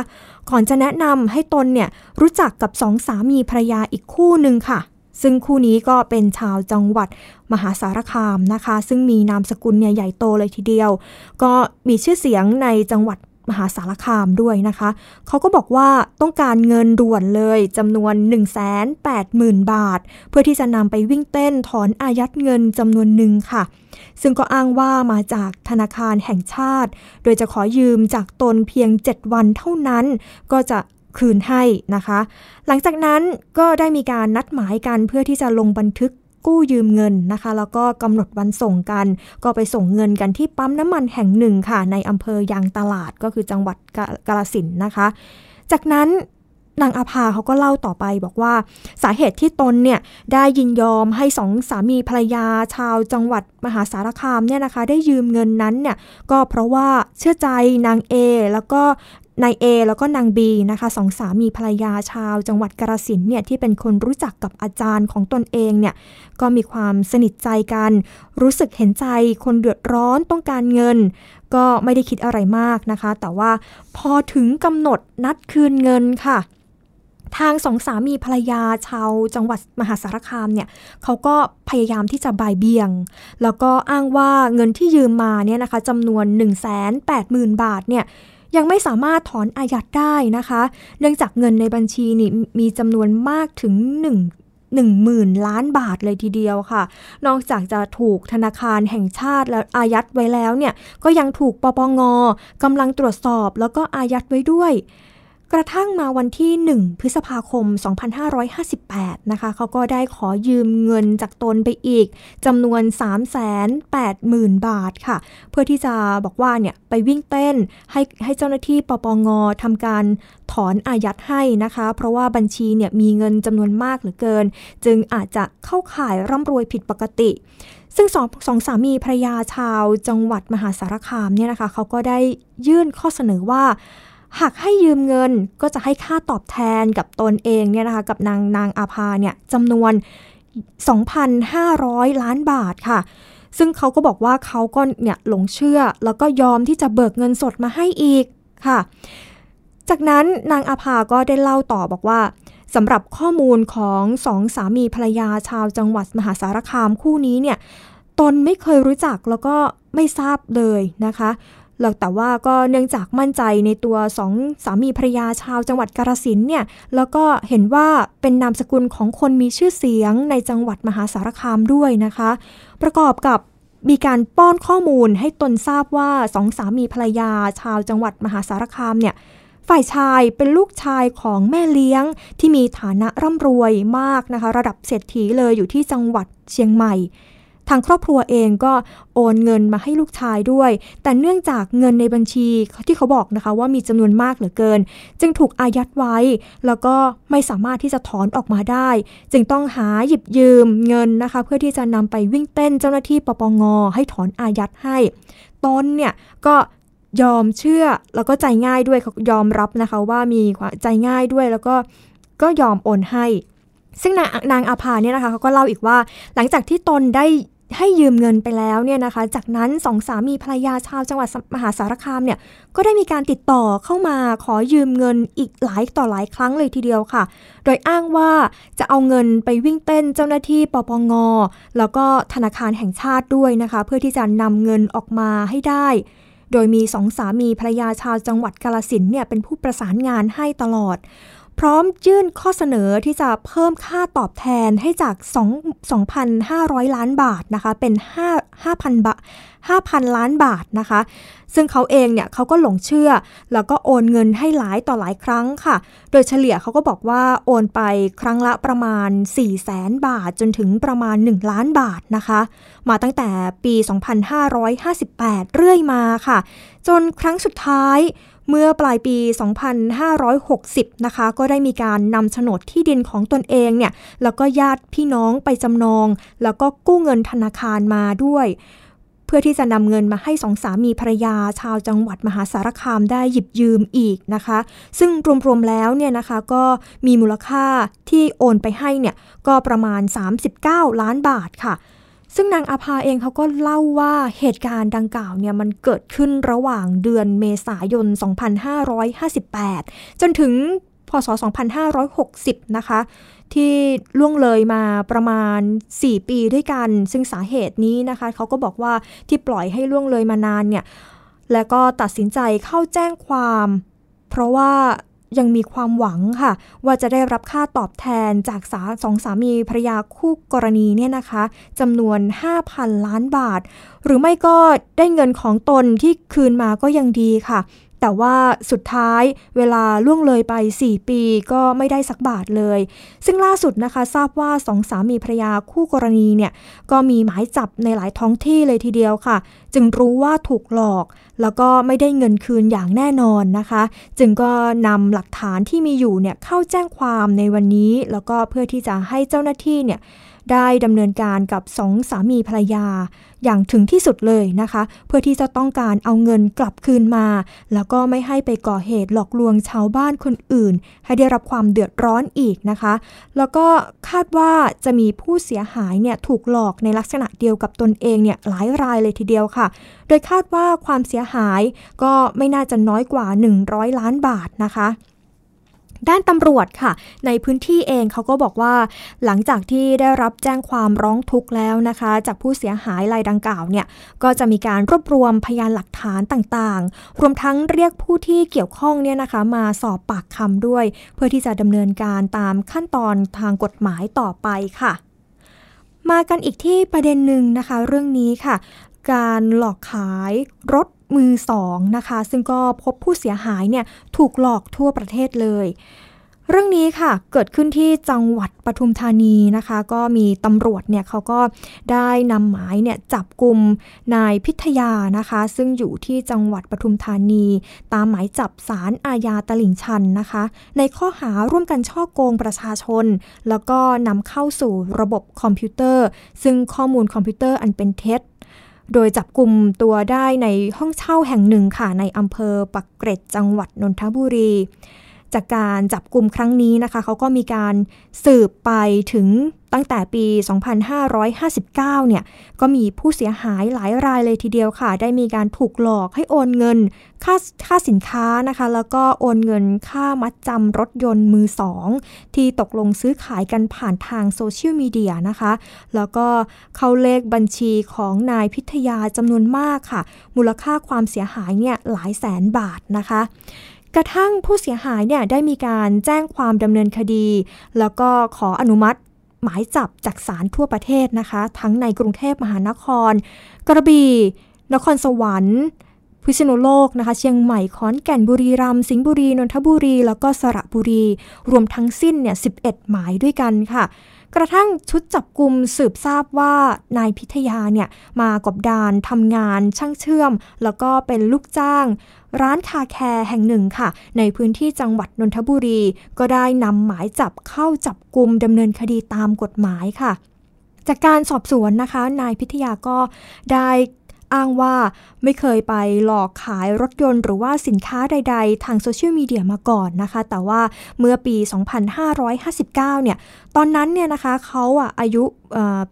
ก่อนจะแนะนำให้ตนเนี่ยรู้จักกับสองสามีภรรยาอีกคู่หนึ่งค่ะ ซึ่งคู่นี้ก็เป็นชาวจังหวัดมหาสารคามนะคะซึ่งมีนามสกุลเนี่ยใหญ่โตเลยทีเดียวก็มีชื่อเสียงในจังหวัดมหาสารคามด้วยนะคะเขาก็บอกว่าต้องการเงินด่วนเลยจำนวน 180,000 บาทเพื่อที่จะนำไปวิ่งเต้นถอนอายัดเงินจำนวนหนึ่งค่ะซึ่งก็อ้างว่ามาจากธนาคารแห่งชาติโดยจะขอยืมจากตนเพียง7วันเท่านั้นก็จะคืนให้นะคะหลังจากนั้นก็ได้มีการนัดหมายกันเพื่อที่จะลงบันทึกกู้ยืมเงินนะคะแล้วก็กำหนดวันส่งกันก็ไปส่งเงินกันที่ปั๊มน้ำมันแห่งหนึ่งค่ะในอำเภอยางตลาดก็คือจังหวัดกาฬสินธุ์นะคะจากนั้นนางอาภาเขาก็เล่าต่อไปบอกว่าสาเหตุที่ตนเนี่ยได้ยินยอมให้สองสามีภรรยาชาวจังหวัดมหาสารคามเนี่ยนะคะได้ยืมเงินนั้นเนี่ยก็เพราะว่าเชื่อใจนางเอแล้วก็นายเอแล้วก็นางบีนะคะสองสามีภรรยาชาวจังหวัดกาฬสินธุ์เนี่ยที่เป็นคนรู้จักกับอาจารย์ของตนเองเนี่ยก็มีความสนิทใจกันรู้สึกเห็นใจคนเดือดร้อนต้องการเงินก็ไม่ได้คิดอะไรมากนะคะแต่ว่าพอถึงกำหนดนัดคืนเงินค่ะทางสองสามีภรรยาชาวจังหวัดมหาสารคามเนี่ยเขาก็พยายามที่จะบ่ายเบี่ยงแล้วก็อ้างว่าเงินที่ยืมมาเนี่ยนะคะจำนวน 180,000 บาทเนี่ยยังไม่สามารถถอนอายัดได้นะคะเนื่องจากเงินในบัญชีนี่มีจำนวนมากถึง10,000 ล้านบาทเลยทีเดียวค่ะนอกจากจะถูกธนาคารแห่งชาติแล้วอายัดไว้แล้วเนี่ยก็ยังถูกปปง.กำลังตรวจสอบแล้วก็อายัดไว้ด้วยกระทั่งมาวันที่1พฤษภาคม2558นะคะเขาก็ได้ขอยืมเงินจากตนไปอีกจำนวน 380,000 บาทค่ะเพื่อที่จะบอกว่าเนี่ยไปวิ่งเต้นให้เจ้าหน้าที่ปปง.ทำการถอนอายัดให้นะคะเพราะว่าบัญชีเนี่ยมีเงินจำนวนมากเหลือเกินจึงอาจจะเข้าข่ายร่ำรวยผิดปกติซึ่งสองสามีภรรยาชาวจังหวัดมหาสารคามเนี่ยนะคะเขาก็ได้ยื่นข้อเสนอว่าหากให้ยืมเงินก็จะให้ค่าตอบแทนกับตนเองเนี่ยนะคะกับนางอาภาเนี่ยจำนวน 2,500 ล้านบาทค่ะซึ่งเขาก็บอกว่าเขาก็เนี่ยหลงเชื่อแล้วก็ยอมที่จะเบิกเงินสดมาให้อีกค่ะจากนั้นนางอาภาก็ได้เล่าต่อบอกว่าสำหรับข้อมูลของสองสามีภรรยาชาวจังหวัดมหาสารคามคู่นี้เนี่ยตนไม่เคยรู้จักแล้วก็ไม่ทราบเลยนะคะแต่ว่าก็เนื่องจากมั่นใจในตัวสองสามีภรรยาชาวจังหวัดกาฬสินธุ์เนี่ยแล้วก็เห็นว่าเป็นนามสกุลของคนมีชื่อเสียงในจังหวัดมหาสารคามด้วยนะคะประกอบกับมีการป้อนข้อมูลให้ตนทราบว่าสองสามีภรรยาชาวจังหวัดมหาสารคามเนี่ยฝ่ายชายเป็นลูกชายของแม่เลี้ยงที่มีฐานะร่ำรวยมากนะคะระดับเศรษฐีเลยอยู่ที่จังหวัดเชียงใหม่ทางครอบครัวเองก็โอนเงินมาให้ลูกชายด้วยแต่เนื่องจากเงินในบัญชีที่เขาบอกนะคะว่ามีจำนวนมากเหลือเกินจึงถูกอายัดไว้แล้วก็ไม่สามารถที่จะถอนออกมาได้จึงต้องหาหยิบยืมเงินนะคะเพื่อที่จะนำไปวิ่งเต้นเจ้าหน้าที่ปปง.ให้ถอนอายัดให้ตนเนี่ยก็ยอมเชื่อแล้วก็ใจง่ายด้วยยอมรับนะคะว่ามีใจง่ายด้วยแล้วก็ยอมโอนให้ซึ่งนางอาภาเนี่ยนะคะเขาก็เล่าอีกว่าหลังจากที่ตนได้ให้ยืมเงินไปแล้วเนี่ยนะคะจากนั้นสองสามีภรรยาชาวจังหวัดมหาสารคามเนี่ยก็ได้มีการติดต่อเข้ามาขอยืมเงินอีกหลายต่อหลายครั้งเลยทีเดียวค่ะโดยอ้างว่าจะเอาเงินไปวิ่งเต้นเจ้าหน้าที่ปปง.แล้วก็ธนาคารแห่งชาติด้วยนะคะเพื่อที่จะนำเงินออกมาให้ได้โดยมีสองสามีภรรยาชาวจังหวัดกาฬสินธุ์เนี่ยเป็นผู้ประสานงานให้ตลอดพร้อมยื่นข้อเสนอที่จะเพิ่มค่าตอบแทนให้จาก 2,500 ล้านบาทนะคะเป็น 5,000 ล้านบาทนะคะซึ่งเขาเองเนี่ยเขาก็หลงเชื่อแล้วก็โอนเงินให้หลายต่อหลายครั้งค่ะโดยเฉลี่ยเขาก็บอกว่าโอนไปครั้งละประมาณ 400,000 บาทจนถึงประมาณ 1 ล้านบาทนะคะมาตั้งแต่ปี 2558 เรื่อยมาค่ะจนครั้งสุดท้ายเมื่อปลายปี 2560 นะคะก็ได้มีการนำโฉนดที่ดินของตนเองเนี่ยแล้วก็ญาติพี่น้องไปจำนองแล้วก็กู้เงินธนาคารมาด้วยเพื่อที่จะนำเงินมาให้สองสามีภรรยาชาวจังหวัดมหาสารคามได้หยิบยืมอีกนะคะซึ่งรวมๆแล้วเนี่ยนะคะก็มีมูลค่าที่โอนไปให้เนี่ยก็ประมาณ39ล้านบาทค่ะซึ่งนางอาภาเองเขาก็เล่าว่าเหตุการณ์ดังกล่าวเนี่ยมันเกิดขึ้นระหว่างเดือนเมษายน 2558 จนถึงพ.ศ. 2560 นะคะ ที่ล่วงเลยมาประมาณ4ปีด้วยกันซึ่งสาเหตุนี้นะคะเขาก็บอกว่าที่ปล่อยให้ล่วงเลยมานานเนี่ยแล้วก็ตัดสินใจเข้าแจ้งความเพราะว่ายังมีความหวังค่ะว่าจะได้รับค่าตอบแทนจากสองสามีภรรยาคู่กรณีเนี่ยนะคะจำนวน 5,000 ล้านบาทหรือไม่ก็ได้เงินของตนที่คืนมาก็ยังดีค่ะแต่ว่าสุดท้ายเวลาล่วงเลยไป4ปีก็ไม่ได้สักบาทเลยซึ่งล่าสุดนะคะทราบว่าสองสามีภรรยาคู่กรณีเนี่ยก็มีหมายจับในหลายท้องที่เลยทีเดียวค่ะจึงรู้ว่าถูกหลอกแล้วก็ไม่ได้เงินคืนอย่างแน่นอนนะคะจึงก็นำหลักฐานที่มีอยู่เนี่ยเข้าแจ้งความในวันนี้แล้วก็เพื่อที่จะให้เจ้าหน้าที่เนี่ยได้ดำเนินการกับสองสามีภรรยาอย่างถึงที่สุดเลยนะคะเพื่อที่จะต้องการเอาเงินกลับคืนมาแล้วก็ไม่ให้ไปก่อเหตุหลอกลวงชาวบ้านคนอื่นให้ได้รับความเดือดร้อนอีกนะคะแล้วก็คาดว่าจะมีผู้เสียหายเนี่ยถูกหลอกในลักษณะเดียวกับตนเองเนี่ยหลายรายเลยทีเดียวค่ะโดยคาดว่าความเสียหายก็ไม่น่าจะน้อยกว่า100ล้านบาทนะคะด้านตำรวจค่ะในพื้นที่เองเขาก็บอกว่าหลังจากที่ได้รับแจ้งความร้องทุกข์แล้วนะคะจากผู้เสียหายรายดังกล่าวเนี่ยก็จะมีการรวบรวมพยานหลักฐานต่างๆรวมทั้งเรียกผู้ที่เกี่ยวข้องเนี่ยนะคะมาสอบปากคำด้วยเพื่อที่จะดำเนินการตามขั้นตอนทางกฎหมายต่อไปค่ะมากันอีกที่ประเด็นหนึ่งนะคะเรื่องนี้ค่ะการหลอกขายรถมือสองนะคะซึ่งก็พบผู้เสียหายเนี่ยถูกหลอกทั่วประเทศเลยเรื่องนี้ค่ะเกิดขึ้นที่จังหวัดปทุมธานีนะคะก็มีตำรวจเนี่ยเขาก็ได้นำหมายเนี่ยจับกุมนายพิทยานะคะซึ่งอยู่ที่จังหวัดปทุมธานีตามหมายจับศาลอาญาตลิ่งชันนะคะในข้อหาร่วมกันฉ้อโกงประชาชนแล้วก็นำเข้าสู่ระบบคอมพิวเตอร์ซึ่งข้อมูลคอมพิวเตอร์อันเป็นเท็จโดยจับกลุ่มตัวได้ในห้องเช่าแห่งหนึ่งค่ะในอำเภอปากเกร็ดจังหวัดนนทบุรีจากการจับกลุ่มครั้งนี้นะคะเขาก็มีการสืบไปถึงตั้งแต่ปี 2559 เนี่ยก็มีผู้เสียหายหลายรายเลยทีเดียวค่ะได้มีการถูกหลอกให้โอนเงินค่าสินค้านะคะแล้วก็โอนเงินค่ามัดจำรถยนต์มือสองที่ตกลงซื้อขายกันผ่านทางโซเชียลมีเดียนะคะแล้วก็เข้าเลขบัญชีของนายพิทยาจำนวนมากค่ะมูลค่าความเสียหายเนี่ยหลายแสนบาทนะคะกระทั่งผู้เสียหายเนี่ยได้มีการแจ้งความดำเนินคดีแล้วก็ขออนุมัติหมายจับจากศาลทั่วประเทศนะคะทั้งในกรุงเทพมหานครกระบี่นครสวรรค์พิษณุโลกนะคะเชียงใหม่ขอนแก่นบุรีรัมย์สิงห์บุรีนนทบุรีแล้วก็สระบุรีรวมทั้งสิ้นเนี่ย11หมายด้วยกันค่ะกระทั่งชุดจับกุมสืบทราบว่านายพิทยาเนี่ยมากบดานทำงานช่างเชื่อมแล้วก็เป็นลูกจ้างร้านคาแคร์แห่งหนึ่งค่ะในพื้นที่จังหวัดนนทบุรีก็ได้นำหมายจับเข้าจับกุมดำเนินคดีตามกฎหมายค่ะจากการสอบสวนนะคะนายพิทยาก็ได้อ้างว่าไม่เคยไปหลอกขายรถยนต์หรือว่าสินค้าใดๆทางโซเชียลมีเดียมาก่อนนะคะแต่ว่าเมื่อปี 2559 เนี่ยตอนนั้นเนี่ยนะคะเขาอายุ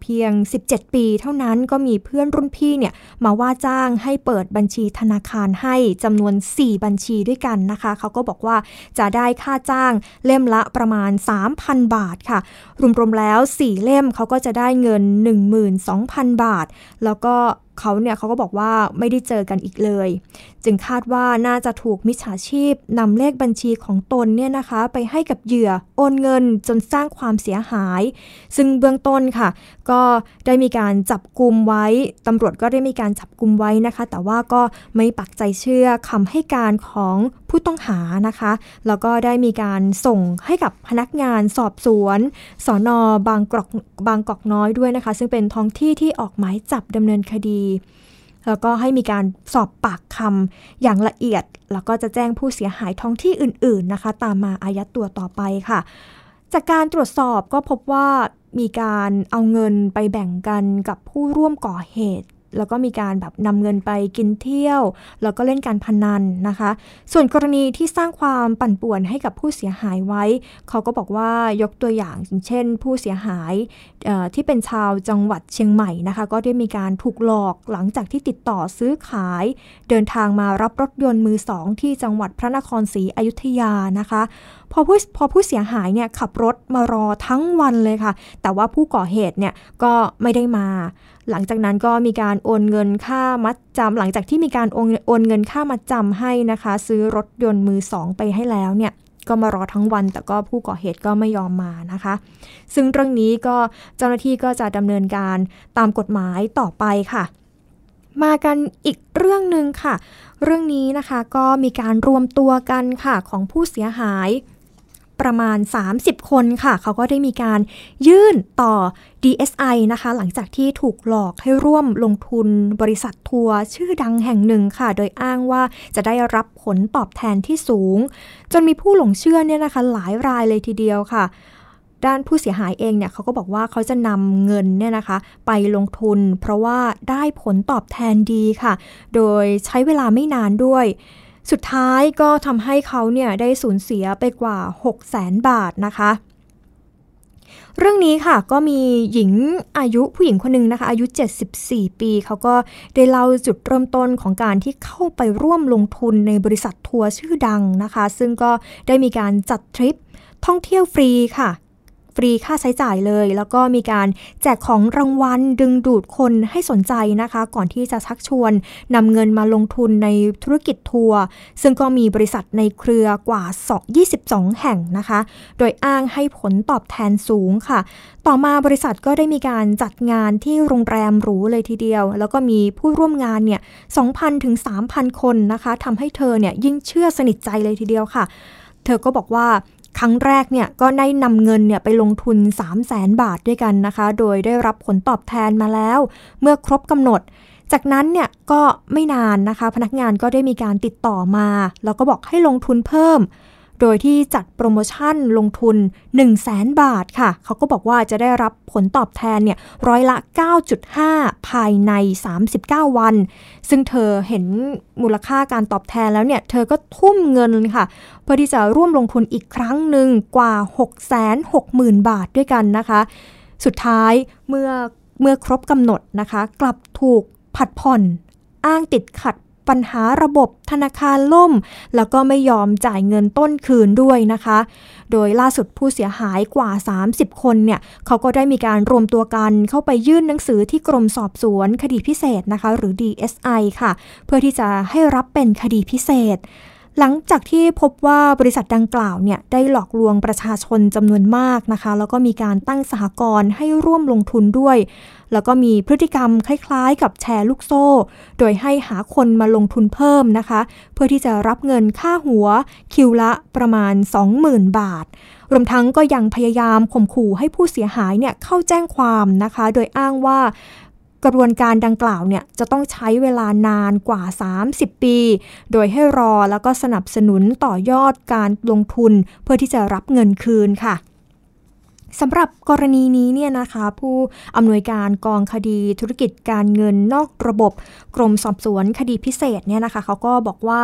เพียง17ปีเท่านั้นก็มีเพื่อนรุ่นพี่เนี่ยมาว่าจ้างให้เปิดบัญชีธนาคารให้จำนวน4บัญชีด้วยกันนะคะเขาก็บอกว่าจะได้ค่าจ้างเล่มละประมาณ 3,000 บาทค่ะรวมๆแล้ว4เล่มเขาก็จะได้เงิน 12,000 บาทแล้วก็เขาก็บอกว่าไม่ได้เจอกันอีกเลยจึงคาดว่าน่าจะถูกมิจฉาชีพนำเลขบัญชีของตนเนี่ยนะคะไปให้กับเหยื่อโอนเงินจนสร้างความเสียหายซึ่งเบื้องต้นค่ะก็ได้มีการจับกุมไว้ตำรวจก็ได้มีการจับกุมไว้นะคะแต่ว่าก็ไม่ปักใจเชื่อคำให้การของผู้ต้องหานะคะแล้วก็ได้มีการส่งให้กับพนักงานสอบสวนสน.บางกอกน้อยด้วยนะคะซึ่งเป็นท้องที่ที่ออกหมายจับดำเนินคดีแล้วก็ให้มีการสอบปากคำอย่างละเอียดแล้วก็จะแจ้งผู้เสียหายท้องที่อื่นๆนะคะตามมาอายัดตัวต่อไปค่ะจากการตรวจสอบก็พบว่ามีการเอาเงินไปแบ่งกันกับผู้ร่วมก่อเหตุ แล้วก็มีการแบบนำเงินไปกินเที่ยวแล้วก็เล่นการพนันนะคะส่วนกรณีที่สร้างความปั่นป่วนให้กับผู้เสียหายไว้เขาก็บอกว่ายกตัวอย่างเช่นผู้เสียหายที่เป็นชาวจังหวัดเชียงใหม่นะคะก็ได้มีการถูกหลอกหลังจากที่ติดต่อซื้อขายเดินทางมารับรถยนต์มือสองที่จังหวัดพระนครศรีอยุธยานะคะพอผู้เสียหายเนี่ยขับรถมารอทั้งวันเลยค่ะแต่ว่าผู้ก่อเหตุเนี่ยก็ไม่ได้มาหลังจากนั้นก็มีการโอนเงินค่ามัดจำหลังจากที่มีการโอนเงินค่ามัดจำให้นะคะซื้อรถยนต์มือสองไปให้แล้วเนี่ยก็มารอทั้งวันแต่ก็ผู้ก่อเหตุก็ไม่ยอมมานะคะซึ่งเรื่องนี้ก็เจ้าหน้าที่ก็จะดำเนินการตามกฎหมายต่อไปค่ะมากันอีกเรื่องนึงค่ะเรื่องนี้นะคะก็มีการรวมตัวกันค่ะของผู้เสียหายประมาณ30คนค่ะเขาก็ได้มีการยื่นต่อ DSI นะคะหลังจากที่ถูกหลอกให้ร่วมลงทุนบริษัททัวร์ชื่อดังแห่งหนึ่งค่ะโดยอ้างว่าจะได้รับผลตอบแทนที่สูงจนมีผู้หลงเชื่อเนี่ยนะคะหลายรายเลยทีเดียวค่ะด้านผู้เสียหายเองเนี่ยเขาก็บอกว่าเขาจะนำเงินเนี่ยนะคะไปลงทุนเพราะว่าได้ผลตอบแทนดีค่ะโดยใช้เวลาไม่นานด้วยสุดท้ายก็ทำให้เขาเนี่ยได้สูญเสียไปกว่า 600,000 บาทนะคะเรื่องนี้ค่ะก็มีผู้หญิงคนหนึ่งนะคะอายุ74ปีเขาก็ได้เล่าจุดเริ่มต้นของการที่เข้าไปร่วมลงทุนในบริษัททัวร์ชื่อดังนะคะซึ่งก็ได้มีการจัดทริปท่องเที่ยวฟรีค่ะฟรีค่าใช้จ่ายเลยแล้วก็มีการแจกของรางวัลดึงดูดคนให้สนใจนะคะก่อนที่จะชักชวนนำเงินมาลงทุนในธุรกิจทัวร์ซึ่งก็มีบริษัทในเครือกว่า22แห่งนะคะโดยอ้างให้ผลตอบแทนสูงค่ะต่อมาบริษัทก็ได้มีการจัดงานที่โรงแรมหรูเลยทีเดียวแล้วก็มีผู้ร่วมงานเนี่ย 2,000 ถึง 3,000 คนนะคะทำให้เธอเนี่ยยิ่งเชื่อสนิทใจเลยทีเดียวค่ะเธอก็บอกว่าครั้งแรกเนี่ยก็ได้นำเงินเนี่ยไปลงทุน 300,000 บาทด้วยกันนะคะโดยได้รับผลตอบแทนมาแล้วเมื่อครบกำหนดจากนั้นเนี่ยก็ไม่นานนะคะพนักงานก็ได้มีการติดต่อมาแล้วก็บอกให้ลงทุนเพิ่มโดยที่จัดโปรโมชั่นลงทุน 100,000 บาทค่ะเขาก็บอกว่าจะได้รับผลตอบแทนเนี่ย100% 9.5 ภายใน39วันซึ่งเธอเห็นมูลค่าการตอบแทนแล้วเนี่ยเธอก็ทุ่มเงินค่ะเพื่อที่จะร่วมลงทุนอีกครั้งหนึ่งกว่า 660,000 บาทด้วยกันนะคะสุดท้ายเมื่อครบกำหนดนะคะกลับถูกผัดผ่อนอ้างติดขัดปัญหาระบบธนาคารล่มแล้วก็ไม่ยอมจ่ายเงินต้นคืนด้วยนะคะโดยล่าสุดผู้เสียหายกว่า30คนเนี่ยเขาก็ได้มีการรวมตัวกันเข้าไปยื่นหนังสือที่กรมสอบสวนคดีพิเศษนะคะหรือ DSI ค่ะเพื่อที่จะให้รับเป็นคดีพิเศษหลังจากที่พบว่าบริษัทดังกล่าวเนี่ยได้หลอกลวงประชาชนจำนวนมากนะคะแล้วก็มีการตั้งสหกรณ์ให้ร่วมลงทุนด้วยแล้วก็มีพฤติกรรมคล้ายๆกับแชร์ลูกโซ่โดยให้หาคนมาลงทุนเพิ่มนะคะเพื่อที่จะรับเงินค่าหัวคิวละประมาณ 20,000 บาทรวมทั้งก็ยังพยายามข่มขู่ให้ผู้เสียหายเนี่ยเข้าแจ้งความนะคะโดยอ้างว่ากระบวนการดังกล่าวเนี่ยจะต้องใช้เวลานานกว่า30ปีโดยให้รอแล้วก็สนับสนุนต่อยอดการลงทุนเพื่อที่จะรับเงินคืนค่ะสำหรับกรณีนี้เนี่ยนะคะผู้อำนวยการกองคดีธุรกิจการเงินนอกระบบกรมสอบสวนคดีพิเศษเนี่ยนะคะเขาก็บอกว่า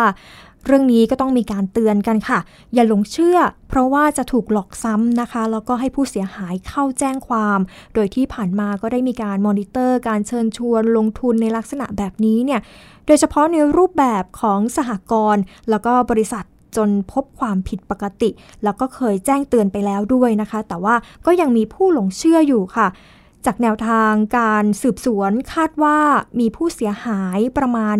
เรื่องนี้ก็ต้องมีการเตือนกันค่ะอย่าหลงเชื่อเพราะว่าจะถูกหลอกซ้ำนะคะแล้วก็ให้ผู้เสียหายเข้าแจ้งความโดยที่ผ่านมาก็ได้มีการมอนิเตอร์การเชิญชวนลงทุนในลักษณะแบบนี้เนี่ยโดยเฉพาะในรูปแบบของสหกรณ์แล้วก็บริษัทจนพบความผิดปกติแล้วก็เคยแจ้งเตือนไปแล้วด้วยนะคะแต่ว่าก็ยังมีผู้หลงเชื่ออยู่ค่ะจากแนวทางการสืบสวนคาดว่ามีผู้เสียหายประมาณ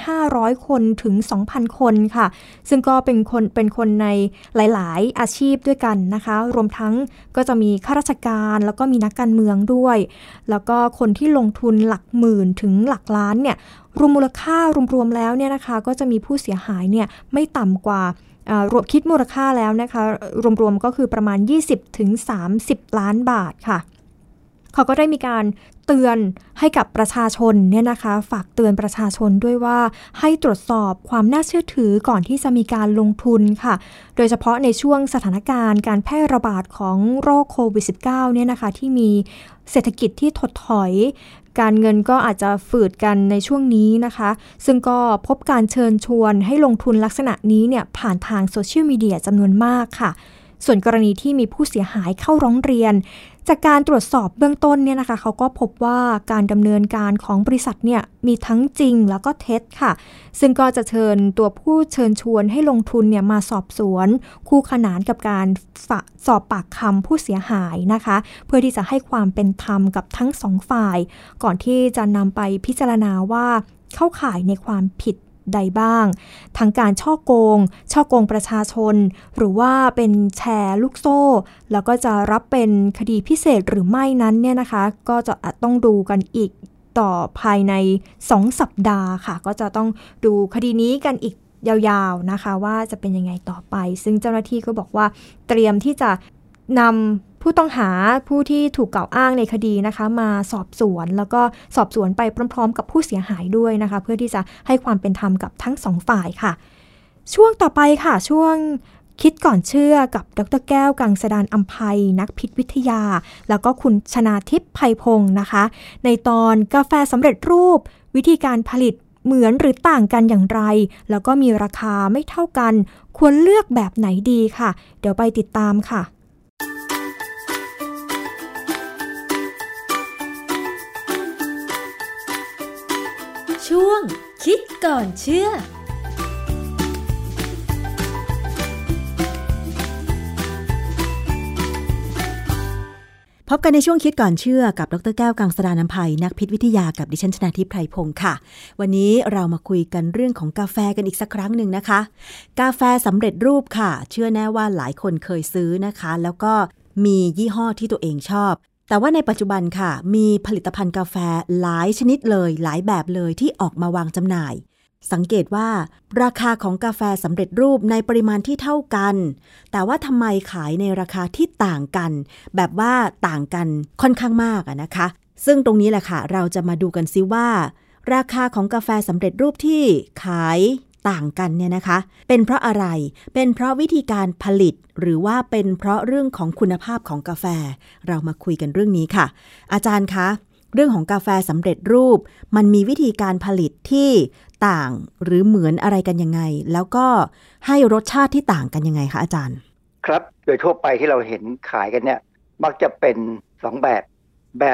1,500 คนถึง 2,000 คนค่ะซึ่งก็เป็นคนในหลายๆอาชีพด้วยกันนะคะรวมทั้งก็จะมีข้าราชการแล้วก็มีนักการเมืองด้วยแล้วก็คนที่ลงทุนหลักหมื่นถึงหลักล้านเนี่ยรวมมูลค่ารวมๆแล้วเนี่ยนะคะก็จะมีผู้เสียหายเนี่ยไม่ต่ำกว่ารวมคิดมูลค่าแล้วนะคะรวมๆก็คือประมาณ 20-30 ล้านบาทค่ะ เขาก็ได้มีการเตือนให้กับประชาชนเนี่ยนะคะฝากเตือนประชาชนด้วยว่าให้ตรวจสอบความน่าเชื่อถือก่อนที่จะมีการลงทุนค่ะโดยเฉพาะในช่วงสถานการณ์การแพร่ระบาดของโรคโควิด -19 เนี่ยนะคะที่มีเศรษฐกิจที่ถดถอยการเงินก็อาจจะฝืดกันในช่วงนี้นะคะซึ่งก็พบการเชิญชวนให้ลงทุนลักษณะนี้เนี่ยผ่านทางโซเชียลมีเดียจำนวนมากค่ะส่วนกรณีที่มีผู้เสียหายเข้าร้องเรียนจากการตรวจสอบเบื้องต้นเนี่ยนะคะเขาก็พบว่าการดำเนินการของบริษัทเนี่ยมีทั้งจริงแล้วก็เท็จค่ะซึ่งก็จะเชิญตัวผู้เชิญชวนให้ลงทุนเนี่ยมาสอบสวนคู่ขนานกับการสอบปากคำผู้เสียหายนะคะเพื่อที่จะให้ความเป็นธรรมกับทั้งสองฝ่ายก่อนที่จะนำไปพิจารณาว่าเข้าข่ายในความผิดใดบ้างทั้งการช่อโกงประชาชนหรือว่าเป็นแชร์ลูกโซ่แล้วก็จะรับเป็นคดีพิเศษหรือไม่นั้นเนี่ยนะคะก็จะต้องดูกันอีกต่อภายใน2 สัปดาห์ค่ะก็จะต้องดูคดีนี้กันอีกยาวๆนะคะว่าจะเป็นยังไงต่อไปซึ่งเจ้าหน้าที่ก็บอกว่าเตรียมที่จะนำผู้ต้องหาผู้ที่ถูกกล่าวอ้างในคดีนะคะมาสอบสวนแล้วก็สอบสวนไปพร้อมๆกับผู้เสียหายด้วยนะคะเพื่อที่จะให้ความเป็นธรรมกับทั้งสองฝ่ายค่ะช่วงต่อไปค่ะช่วงคิดก่อนเชื่อกับดร.แก้วกังสดาลอำไพนักพิษวิทยาแล้วก็คุณชนาทิพย์ไพพงศ์นะคะในตอนกาแฟสำเร็จรูปวิธีการผลิตเหมือนหรือต่างกันอย่างไรแล้วก็มีราคาไม่เท่ากันควรเลือกแบบไหนดีค่ะเดี๋ยวไปติดตามค่ะช่วงคิดก่อนเชื่อพบกันในช่วงคิดก่อนเชื่อกับดร.แก้วกังสดาลอำไพนักพิษวิทยากับดิฉันชนาทิพย์ไพพงศ์ค่ะวันนี้เรามาคุยกันเรื่องของกาแฟกันอีกสักครั้งหนึ่งนะคะกาแฟสำเร็จรูปค่ะเชื่อแน่ว่าหลายคนเคยซื้อนะคะแล้วก็มียี่ห้อที่ตัวเองชอบแต่ว่าในปัจจุบันค่ะมีผลิตภัณฑ์กาแฟหลายชนิดเลยหลายแบบเลยที่ออกมาวางจำหน่ายสังเกตว่าราคาของกาแฟสำเร็จรูปในปริมาณที่เท่ากันแต่ว่าทำไมขายในราคาที่ต่างกันแบบว่าต่างกันค่อนข้างมากนะคะซึ่งตรงนี้แหละค่ะเราจะมาดูกันซิว่าราคาของกาแฟสำเร็จรูปที่ขายต่างกันเนี่ยนะคะเป็นเพราะอะไรเป็นเพราะวิธีการผลิตหรือว่าเป็นเพราะเรื่องของคุณภาพของกาแฟเรามาคุยกันเรื่องนี้ค่ะอาจารย์คะเรื่องของกาแฟสำเร็จรูปมันมีวิธีการผลิตที่ต่างหรือเหมือนอะไรกันยังไงแล้วก็ให้รสชาติที่ต่างกันยังไงคะอาจารย์ครับโดยทั่วไปที่เราเห็นขายกันเนี่ยมักจะเป็น2แบ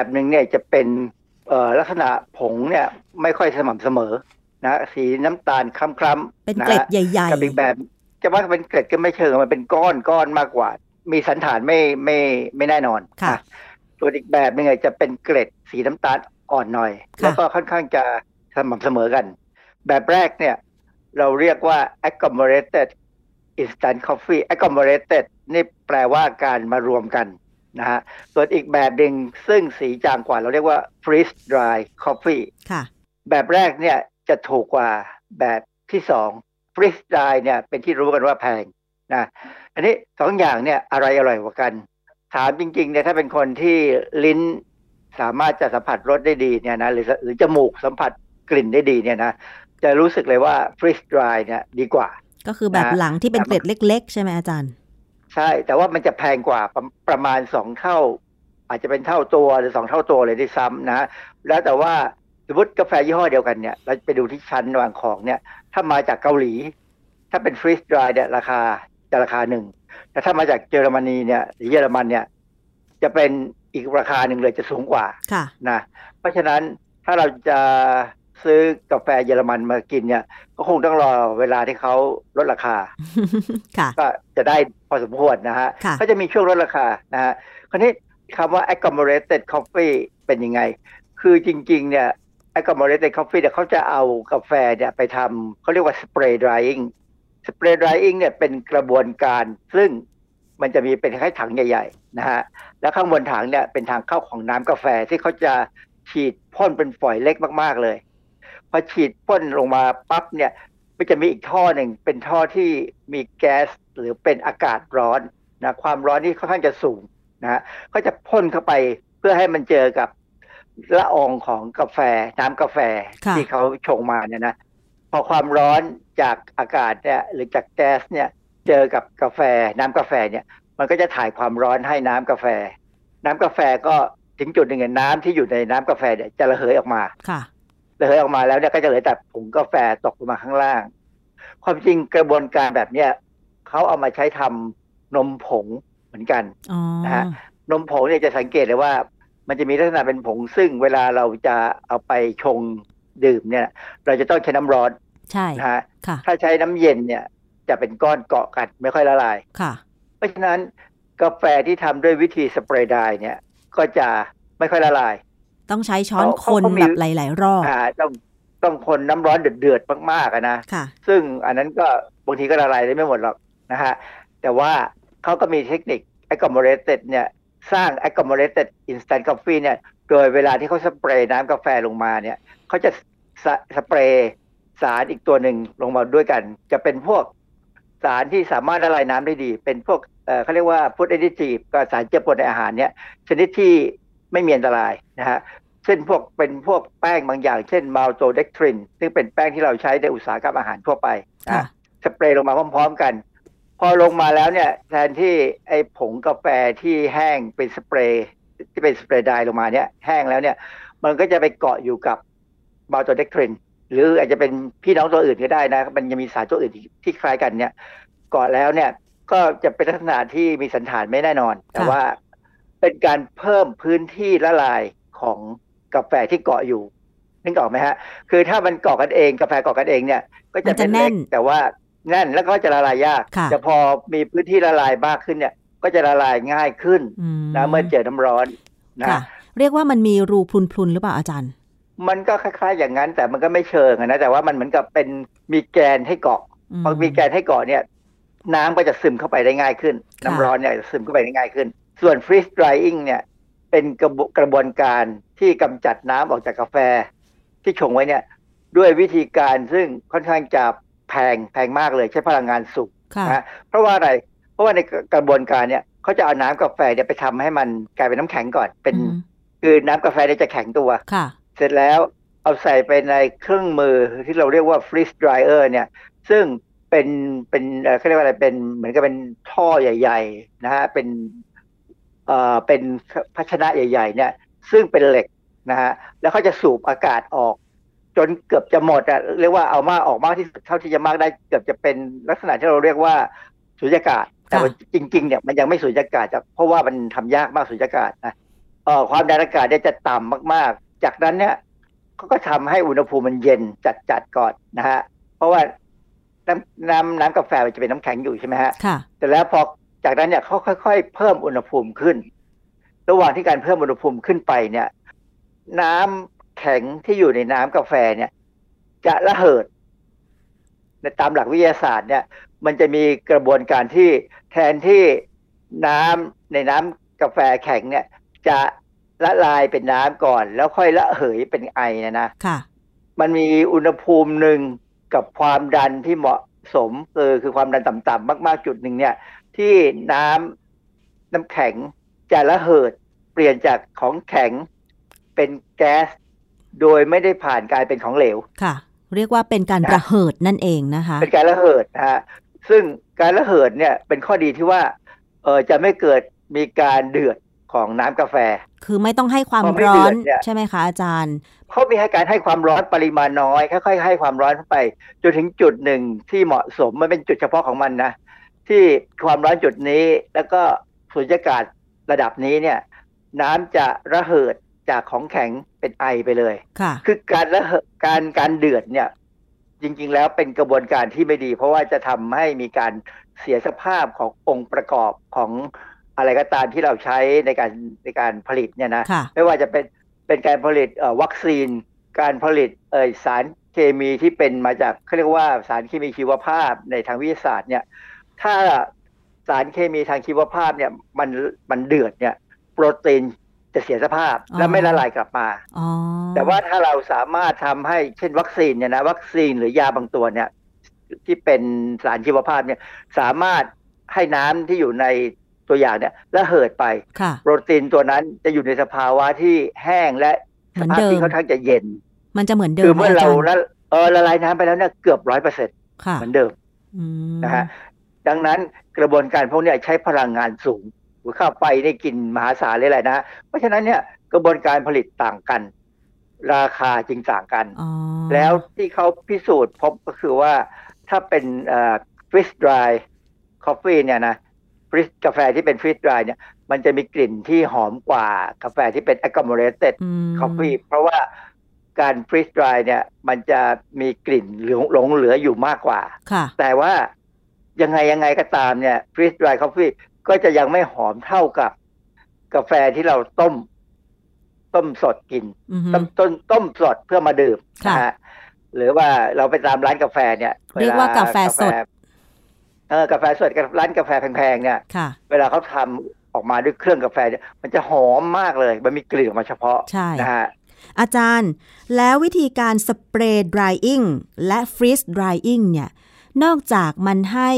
บนึงเนี่ยจะเป็นลักษณะผงเนี่ยไม่ค่อยสม่ำเสมอนะสีน้ำตาลคล้ำๆเป็นเกล็ดใหญ่ๆกับอีกแบบจะว่าเป็นเกล็ดก็ไม่เชิงมันเป็นก้อนๆมากกว่ามีสันฐานไม่แน่นอนค่ะตัวอีกแบบนึงจะเป็นเกล็ดสีน้ำตาลอ่อนหน่อยแล้วก็ค่อนข้างจะสม่ำเสมอกันแบบแรกเนี่ยเราเรียกว่า agglomerated instant coffee agglomerated นี่แปลว่าการมารวมกันนะฮะส่วนอีกแบบนึงซึ่งสีจางกว่าเราเรียกว่า freeze dry coffee ค่ะแบบแรกเนี่ยจะถูกกว่าแบบที่2 freeze dry เนี่ยเป็นที่รู้กันว่าแพงนะอันนี้2อย่างเนี่ยอะไรอร่อยกว่ากันถามจริงๆเนี่ยถ้าเป็นคนที่ลิ้นสามารถจะสัมผัสรสได้ดีเนี่ยนะหรือจมูกสัมผัสกลิ่นได้ดีเนี่ยนะจะรู้สึกเลยว่า freeze dry เนี่ยดีกว่าก็คือแบบหลังที่เป็นเกล็ดเล็กๆใช่ไหมอาจารย์ใช่แต่ว่ามันจะแพงกว่าประมาณ2เท่าอาจจะเป็นเท่าตัวหรือ2เท่าตัวเลยด้วยซ้ำนะแล้วแต่ว่าสมมติกาแฟยี่ห้อเดียวกันเนี่ยเราไปดูที่ชั้นวางของเนี่ยถ้ามาจากเกาหลีถ้าเป็นฟรีสดรายเนี่ยราคาจะราคาหนึ่งแต่ถ้ามาจากเยอรมนีเนี่ยหรือเยอรมันเนี่ยจะเป็นอีกราคาหนึ่งเลยจะสูงกว่านะเพราะฉะนั้นถ้าเราจะซื้อกาแฟเยอรมันมากินเนี่ยก็คงต้องรอเวลาที่เขาลดราคาก็จะได้พอสมควรนะฮะก็จะมีช่วงลดราคานะฮะคราวนี้คำว่า agglomerated coffee เป็นยังไงคือจริงๆเนี่ยagglomerated coffee เนี่ยเขาจะเอากาแฟเนี่ยไปทำเขาเรียกว่า spray drying เนี่ยเป็นกระบวนการซึ่งมันจะมีเป็นคล้ายถังใหญ่ๆนะฮะแล้วข้างบนถังเนี่ยเป็นทางเข้าของน้ำกาแฟที่เขาจะฉีดพ่นเป็นฝอยเล็กมากๆเลยพอฉีดพ่นลงมาปั๊บเนี่ยมันจะมีอีกท่อหนึ่งเป็นท่อที่มีแก๊สหรือเป็นอากาศร้อนนะความร้อนนี่ค่อนข้างจะสูงนะฮะเขาจะพ่นเข้าไปเ พื่อให้มันเจอกับละอองของกาแฟน้ำกาแฟที่เขาชงมาเนี่ยนะพอความร้อนจากอากาศเนี่ยหรือจากแก๊สเนี่ยเจอกับกาแฟน้ำกาแฟเนี่ยมันก็จะถ่ายความร้อนให้น้ำกาแฟก็ถึงจุดหนึ่งน้ำที่อยู่ในน้ำกาแฟเนี่ยจะระเหยออกมาระเหยออกมาแล้วเนี่ยก็จะเหลือแต่ผงกาแฟตกลงมาข้างล่างความจริงกระบวนการแบบเนี้ยเขาเอามาใช้ทำนมผงเหมือนกันนะฮะนมผงเนี่ยจะสังเกตเลยว่ามันจะมีลักษณะเป็นผงซึ่งเวลาเราจะเอาไปชงดื่มเนี่ยเราจะต้องใช้น้ำร้อนใช่นะฮะถ้าใช้น้ำเย็นเนี่ยจะเป็นก้อนเกาะกัดไม่ค่อยละลายเพราะฉะนั้นกาแฟที่ทำด้วยวิธีสเปรย์ไดร์เนี่ยก็จะไม่ค่อยละลายต้องใช้ช้อนคนแบบหลายๆรอบต้องคนน้ำร้อนเดือดๆมากๆนะซึ่งอันนั้นก็บางทีก็ละลายได้ไม่หมดหรอกนะฮะแต่ว่าเขาก็มีเทคนิคAgglomeratedเนี่ยสร้างAgglomerated Instant Coffeeเนี่ยโดยเวลาที่เขาสเปรย์น้ำกาแฟลงมาเนี่ยเขาจะสเปรย์สารอีกตัวหนึ่งลงมาด้วยกันจะเป็นพวกสารที่สามารถละลายน้ำได้ดีเป็นพวกเขาเรียกว่าFood Additiveก็สารเจือปนในอาหารเนี่ยชนิดที่ไม่มีอันตรายนะฮะเช่นพวกเป็นพวกแป้งบางอย่างเช่นMaltodextrinซึ่งเป็นแป้งที่เราใช้ในอุตสาหกรรมอาหารทั่วไปนะสเปรย์ลงมาพร้อมๆกันพอลงมาแล้วเนี่ยแทนที่ไอ้ผงกาแฟที่แห้งเป็นสเปรย์ที่เป็นสเปรย์ไดร์ลงมาเนี่ยแห้งแล้วเนี่ยมันก็จะไปเกาะอยู่กับMaltodextrinหรืออาจจะเป็นพี่น้องตัวอื่นก็ได้นะมันยังมีสารตัวอื่นที่คล้ายกันเนี่ยเกาะแล้วเนี่ยก็จะเป็นลักษณะที่มีสันฐานไม่แน่นอนแต่ว่าเป็นการเพิ่มพื้นที่ละลายของกาแฟที่เกาะอยู่นึกออกไหมฮะคือถ้ามันเกาะกันเองกาแฟเกาะกันเองเนี่ยก็จะแน่นแต่ว่าแน่นแล้วก็จะละลายยากแต่พอมีพื้นที่ละลายมากขึ้นเนี่ยก็จะละลายง่ายขึ้นนะเมื่อเจอน้ำร้อนนะเรียกว่ามันมีรูพรุนๆหรือเปล่าอาจารย์มันก็คล้ายๆอย่างนั้นแต่มันก็ไม่เชิงนะแต่ว่ามันเหมือนกับเป็นมีแกนให้เกาะพอมีแกนให้เกาะเนี่ยน้ำก็จะซึมเข้าไปได้ง่ายขึ้นน้ำร้อนเนี่ยจะซึมเข้าไปได้ง่ายขึ้นส่วน freeze drying เนี่ยเป็นกระบวนการที่กำจัดน้ำออกจากกาแฟที่ชงไว้เนี่ยด้วยวิธีการซึ่งค่อนข้างจะแพงมากเลยใช้พลังงานสูงนะเพราะว่าอะไรเพราะว่าในกระบวนการเนี่ยเขาจะเอาน้ำกาแฟเนี่ยไปทำให้มันกลายเป็นน้ำแข็งก่อนเป็นคือน้ำกาแฟเนี่ยจะแข็งตัวเสร็จแล้วเอาใส่ไปในเครื่องมือที่เราเรียกว่า freeze dryer เนี่ยซึ่งเป็นเขาเรียกว่าอะไรเป็นเหมือนกับเป็นท่อใหญ่ๆนะฮะเป็นภาชนะใหญ่ๆเนี่ยซึ่งเป็นเหล็กนะฮะแล้วเขาจะสูบอากาศออกจนเกือบจะหมดอ่ะเรียกว่าเอามากออกมากที่สุดเท่าที่จะมากได้เกือบจะเป็นลักษณะที่เราเรียกว่าสุญญากาศแต่จริงๆเนี่ยมันยังไม่สุญญากาศเพราะว่ามันทำยากมากสุญญากาศนะความดันอากาศเนี่ยจะต่ำมากๆจากนั้นเนี่ยเขาก็ทำให้อุณหภูมิมันเย็นจัดก่อนนะฮะเพราะว่าน้ำกาแฟมันจะเป็นน้ำแข็งอยู่ใช่ไหมฮะแต่แล้วพอจากนั้นเนี่ยเขาค่อยๆเพิ่มอุณหภูมิขึ้นระหว่างที่การเพิ่มอุณหภูมิขึ้นไปเนี่ยน้ำแข็งที่อยู่ในน้ำกาแฟเนี่ยจะระเหิดตามหลักวิทยาศาสตร์เนี่ยมันจะมีกระบวนการที่แทนที่น้ำในน้ำกาแฟแข็งเนี่ยจะละลายเป็นน้ำก่อนแล้วค่อยระเหยเป็นไอนะมันมีอุณหภูมิหนึ่งกับความดันที่เหมาะสมคือความดันต่ำๆมากๆจุดหนึ่งเนี่ยที่น้ำแข็งจะระเหิดเปลี่ยนจากของแข็งเป็นแก๊สโดยไม่ได้ผ่านการเป็นของเหลวค่ะเรียกว่าเป็นการระเหิดนั่นเองนะคะเป็นการระเหิดนะฮะซึ่งการระเหิดเนี่ยเป็นข้อดีที่ว่าจะไม่เกิดมีการเดือดของน้ำกาแฟคือไม่ต้องให้ความร้อนใช่ไหมคะอาจารย์เขามีให้การให้ความร้อนปริมาณน้อยค่อยๆให้ความร้อนไปจนถึงจุดหนึ่งที่เหมาะสมมันเป็นจุดเฉพาะของมันนะที่ความร้อนจุดนี้แล้วก็สุญญากาศระดับนี้เนี่ยน้ำจะระเหิดจากของแข็งเป็นไอไปเลยคือการระเหิดการเดือดเนี่ยจริงๆแล้วเป็นกระบวนการที่ไม่ดีเพราะว่าจะทำให้มีการเสียสภาพขององค์ประกอบของอะไรก็ตามที่เราใช้ในการผลิตเนี่ยนะไม่ว่าจะเป็นการผลิตวัคซีนการผลิตสารเคมีที่เป็นมาจากเขาเรียกว่าสารเคมีชีวภาพในทางวิทยาศาสตร์เนี่ยถ้าสารเคมีทางชีวภาพเนี่ยมันเดือดเนี่ยโปรตีนจะเสียสภาพและไม่ละลายกลับมาแต่ว่าถ้าเราสามารถทำให้เช่นวัคซีนเนี่ยนะวัคซีนหรือยาบางตัวเนี่ยที่เป็นสารชีวภาพเนี่ยสามารถให้น้ำที่อยู่ใน ตัวอย่างเนี่ยแล้วเหิดไปโปรตีนตัวนั้นจะอยู่ในสภาวะที่แห้งและสภาพที่ค่อนข้างจะเย็นมันจะเหมือนเดิมคือเมื่อเราละลายน้ำไปแล้วเนี่ยเกือบ 100% เหมือนเดิมนะฮะดังนั้นกระบวนการพวกนี้ใช้พลังงานสูงค่าไฟได้กินมหาศาลเลยแหละนะเพราะฉะนั้นเนี่ยกระบวนการผลิตต่างกันราคาจึงต่างกันแล้วที่เขาพิสูจน์พบก็คือว่าถ้าเป็นfreeze dry coffee เนี่ยนะกาแฟที่เป็น freeze dry เนี่ยมันจะมีกลิ่นที่หอมกว่ากาแฟที่เป็น agglomerated coffee เพราะว่าการ freeze dry เนี่ยมันจะมีกลิ่นหลงเหลืออยู่มากกว่าแต่ว่ายังไงก็ตามเนี่ย freeze dry coffee ก็จะยังไม่หอมเท่ากับกาแฟที่เราต้มสดกินต้มสดเพื่อมาดื่มนะฮะหรือว่าเราไปตามร้านกาแฟเนี่ยเรียกว่ากาแฟสดกาแฟสดกับร้านกาแฟแพงๆเนี่ยเวลาเขาทำออกมาด้วยเครื่องกาแฟเนี่ยมันจะหอมมากเลยมันมีกลิ่นออกมาเฉพาะนะฮะอาจารย์แล้ววิธีการสเปรย์ drying และ freeze drying เนี่ยนอกจากมันให้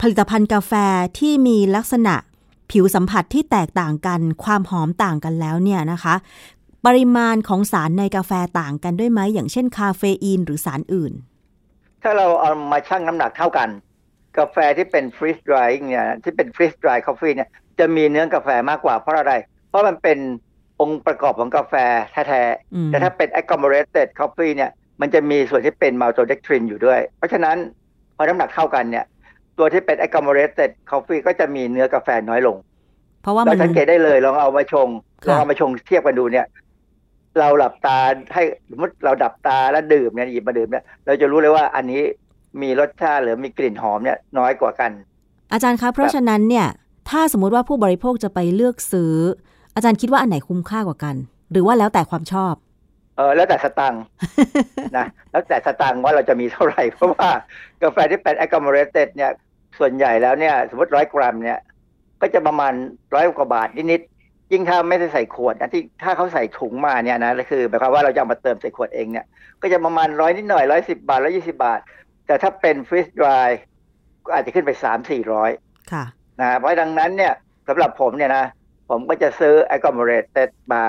ผลิตภัณฑ์กาแฟที่มีลักษณะผิวสัมผัสที่แตกต่างกันความหอมต่างกันแล้วเนี่ยนะคะปริมาณของสารในกาแฟต่างกันด้วยไหมอย่างเช่นคาเฟอีนหรือสารอื่นถ้าเราเอามาชั่งน้ำหนักเท่ากันกาแฟที่เป็น freeze dry เนี่ยที่เป็น freeze dry coffee เนี่ยจะมีเนื้อกาแฟมากกว่าเพราะอะไรเพราะมันเป็นองค์ประกอบของกาแฟแท้ๆแต่ถ้าเป็น agglomerated coffee เนี่ยมันจะมีส่วนที่เป็น maltodextrin อยู่ด้วยเพราะฉะนั้นพอน้ำหนักเท่ากันเนี่ยตัวที่เป็น agglomerated coffee ก็จะมีเนื้อกาแฟน้อยลงเพราะว่าเราสังเกตได้เลยลองเอามาชงเทียบกันดูเนี่ยเราหลับตาให้สมมติเราดับตาแล้วดื่มเนี่ยหยิบมาดื่มเนี่ยเราจะรู้เลยว่าอันนี้มีรสชาติหรือมีกลิ่นหอมเนี่ยน้อยกว่ากันอาจารย์คะเพราะฉะนั้นเนี่ยถ้าสมมติว่าผู้บริโภคจะไปเลือกซื้ออาจารย์คิดว่าอันไหนคุ้มค่ากว่ากันหรือว่าแล้วแต่ความชอบแล้วแต่สตังค์นะแล้วแต่สตังค์ว่าเราจะมีเท่าไหร่เพราะว่ากาแฟที่เป็น agglomerated เนี่ยส่วนใหญ่แล้วเนี่ยสมมติ100กรัมเนี่ยก็จะประมาณ100กว่าบาทนิดๆยิ่งถ้าไม่ได้ใส่ขวดนะที่ถ้าเขาใส่ถุงมาเนี่ยนะคือหมายความว่าเราจะเอามาเติมใส่ขวดเองเนี่ยก็จะประมาณ100นิดหน่อย110บาท120บาทแต่ถ้าเป็น freeze dry ก็อาจจะขึ้นไป 3-400 ค่ะนะเพราะดังนั้นเนี่ยสำหรับผมเนี่ยนะผมก็จะซื้อ agglomerated มา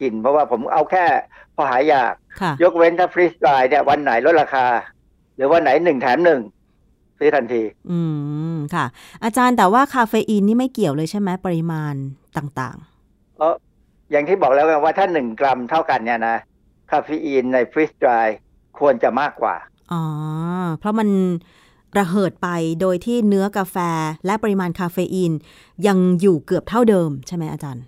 กินเพราะว่าผมเอาแค่พอหายอยากยกเว้นถ้า freeze dry เนี่ยวันไหนลดราคาหรือวันไหน1แถม1ซื้อทันทีค่ะอาจารย์แต่ว่าคาเฟอีนนี่ไม่เกี่ยวเลยใช่ไหมปริมาณต่างๆอย่างที่บอกแล้วว่าถ้า1กรัมเท่ากันเนี่ยนะคาเฟอีนใน freeze dry ควรจะมากกว่าอ๋อเพราะมันระเหิดไปโดยที่เนื้อกาแฟและปริมาณคาเฟอีนยังอยู่เกือบเท่าเดิมใช่ไหมอาจารย์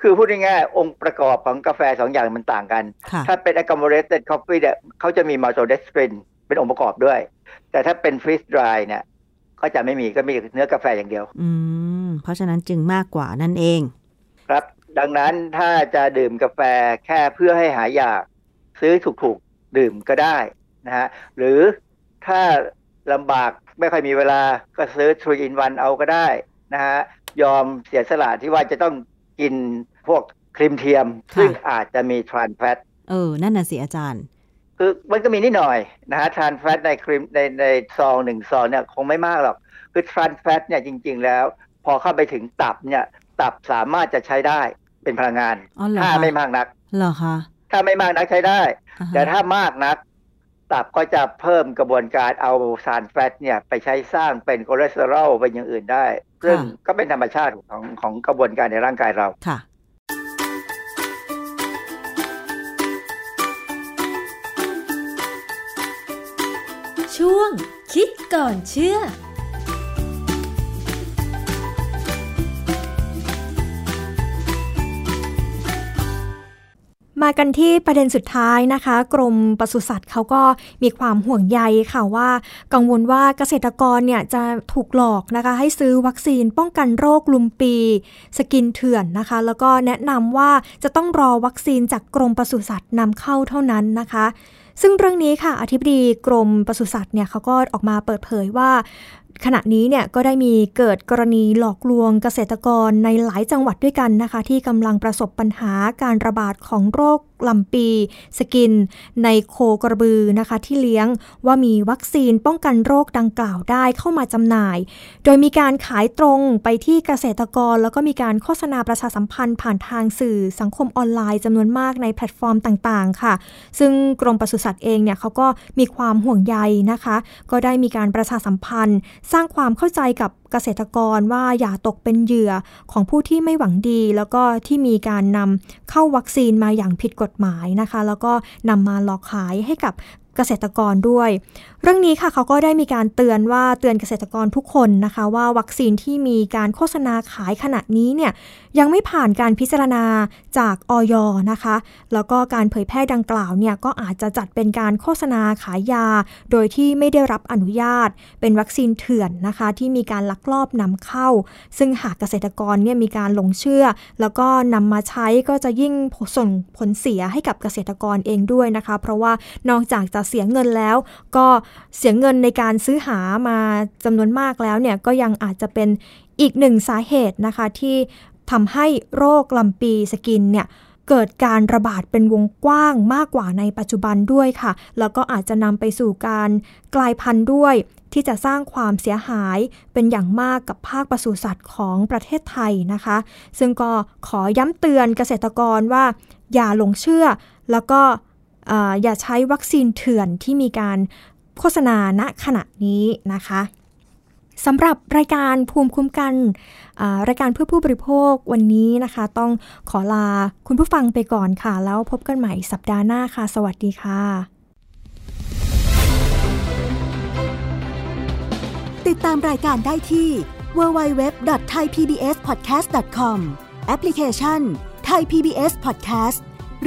คือพูดง่ายๆองค์ประกอบของกาแฟ2 อย่างมันต่างกันถ้าเป็น agglomerated coffee เนี่ยเขาจะมี maltodextrin เป็นองค์ประกอบด้วยแต่ถ้าเป็น freeze dry เนี่ยก็จะไม่มีก็มีเนื้อกาแฟอย่างเดียวเพราะฉะนั้นจึงมากกว่านั่นเองครับดังนั้นถ้าจะดื่มกาแฟแค่เพื่อให้หายอยากซื้อถูกๆดื่มก็ได้นะฮะหรือถ้าลำบากไม่ค่อยมีเวลาก็ซื้อ 3 in 1 เอาก็ได้นะฮะยอมเสียสละที่ว่าจะต้องกินพวกครีมเทียมซึ่งอาจจะมีทรานส์แฟตนั่นน่ะสิอาจารย์คือมันก็มีนิดหน่อยนะฮะทรานส์แฟตในครีมในซอง1ซองเนี่ยคงไม่มากหรอกคือทรานส์แฟตเนี่ยจริงๆแล้วพอเข้าไปถึงตับเนี่ยตับสามารถจะใช้ได้เป็นพลังงานถ้าไม่มากนักเหรอคะถ้าไม่มากนักใช้ได้แต่ถ้ามากนักตับก็จะเพิ่มกระบวนการเอาสารแฟตเนี่ยไปใช้สร้างเป็นคอเลสเตอรอลเป็นอย่างอื่นได้ซึ่งก็เป็นธรรมชาติของกระบวนการในร่างกายเราค่ะช่วงคิดก่อนเชื่อมากันที่ประเด็นสุดท้ายนะคะกรมปศุสัตว์เขาก็มีความห่วงใยค่ะว่ากังวลว่าเกษตรกรเนี่ยจะถูกหลอกนะคะให้ซื้อวัคซีนป้องกันโรคลุมปีสกินเถื่อนนะคะแล้วก็แนะนำว่าจะต้องรอวัคซีนจากกรมปศุสัตว์นำเข้าเท่านั้นนะคะซึ่งเรื่องนี้ค่ะอธิบดีกรมปศุสัตว์เนี่ยเขาก็ออกมาเปิดเผยว่า ขณะนี้เนี่ยก็ได้มีเกิดกรณีหลอกลวงเกษตรกรในหลายจังหวัดด้วยกันนะคะที่กำลังประสบปัญหาการระบาดของโรคลำปีสกินในโคกระบือนะคะที่เลี้ยงว่ามีวัคซีนป้องกันโรคดังกล่าวได้เข้ามาจำหน่ายโดยมีการขายตรงไปที่เกษตรกรแล้วก็มีการโฆษณาประชาสัมพันธ์ผ่านทางสื่อสังคมออนไลน์จำนวนมากในแพลตฟอร์มต่างๆค่ะซึ่งกรมปศุสัตว์เองเนี่ยเขาก็มีความห่วงใยนะคะก็ได้มีการประชาสัมพันธ์สร้างความเข้าใจกับเกษตรกรว่าอย่าตกเป็นเหยื่อของผู้ที่ไม่หวังดีแล้วก็ที่มีการนำเข้าวัคซีนมาอย่างผิดกฎหมายนะคะแล้วก็นำมาหลอกขายให้กับเกษตรกรด้วยเรื่องนี้ค่ะเขาก็ได้มีการเตือนเกษตรกรทุกคนนะคะว่าวัคซีนที่มีการโฆษณาขายขณะนี้เนี่ยยังไม่ผ่านการพิจารณาจากอย.นะคะแล้วก็การเผยแพร่ดังกล่าวเนี่ยก็อาจจะจัดเป็นการโฆษณาขายยาโดยที่ไม่ได้รับอนุญาตเป็นวัคซีนเถื่อนนะคะที่มีการลักลอบนำเข้าซึ่งหากเกษตรกรเนี่ยมีการหลงเชื่อแล้วก็นำมาใช้ก็จะยิ่งส่งผลเสียให้กับเกษตรกรเองด้วยนะคะเพราะว่านอกจากจะเสียเงินแล้วก็เสียเงินในการซื้อหามาจำนวนมากแล้วเนี่ยก็ยังอาจจะเป็นอีกหนึ่งสาเหตุนะคะที่ทำให้โรคลำปีสกินเนี่ยเกิดการระบาดเป็นวงกว้างมากกว่าในปัจจุบันด้วยค่ะแล้วก็อาจจะนำไปสู่การกลายพันธุ์ด้วยที่จะสร้างความเสียหายเป็นอย่างมากกับภาคปศุสัตว์ของประเทศไทยนะคะซึ่งก็ขอย้ำเตือนเกษตรกรว่าอย่าหลงเชื่อแล้วก็อย่าใช้วัคซีนเถื่อนที่มีการโฆษณาณขณะนี้นะคะสำหรับรายการภูมิคุ้มกันรายการเพื่อผู้บริโภควันนี้นะคะต้องขอลาคุณผู้ฟังไปก่อนค่ะแล้วพบกันใหม่สัปดาห์หน้าค่ะสวัสดีค่ะติดตามรายการได้ที่ www.thaipbspodcast.com แอปพลิเคชัน Thai PBS Podcastห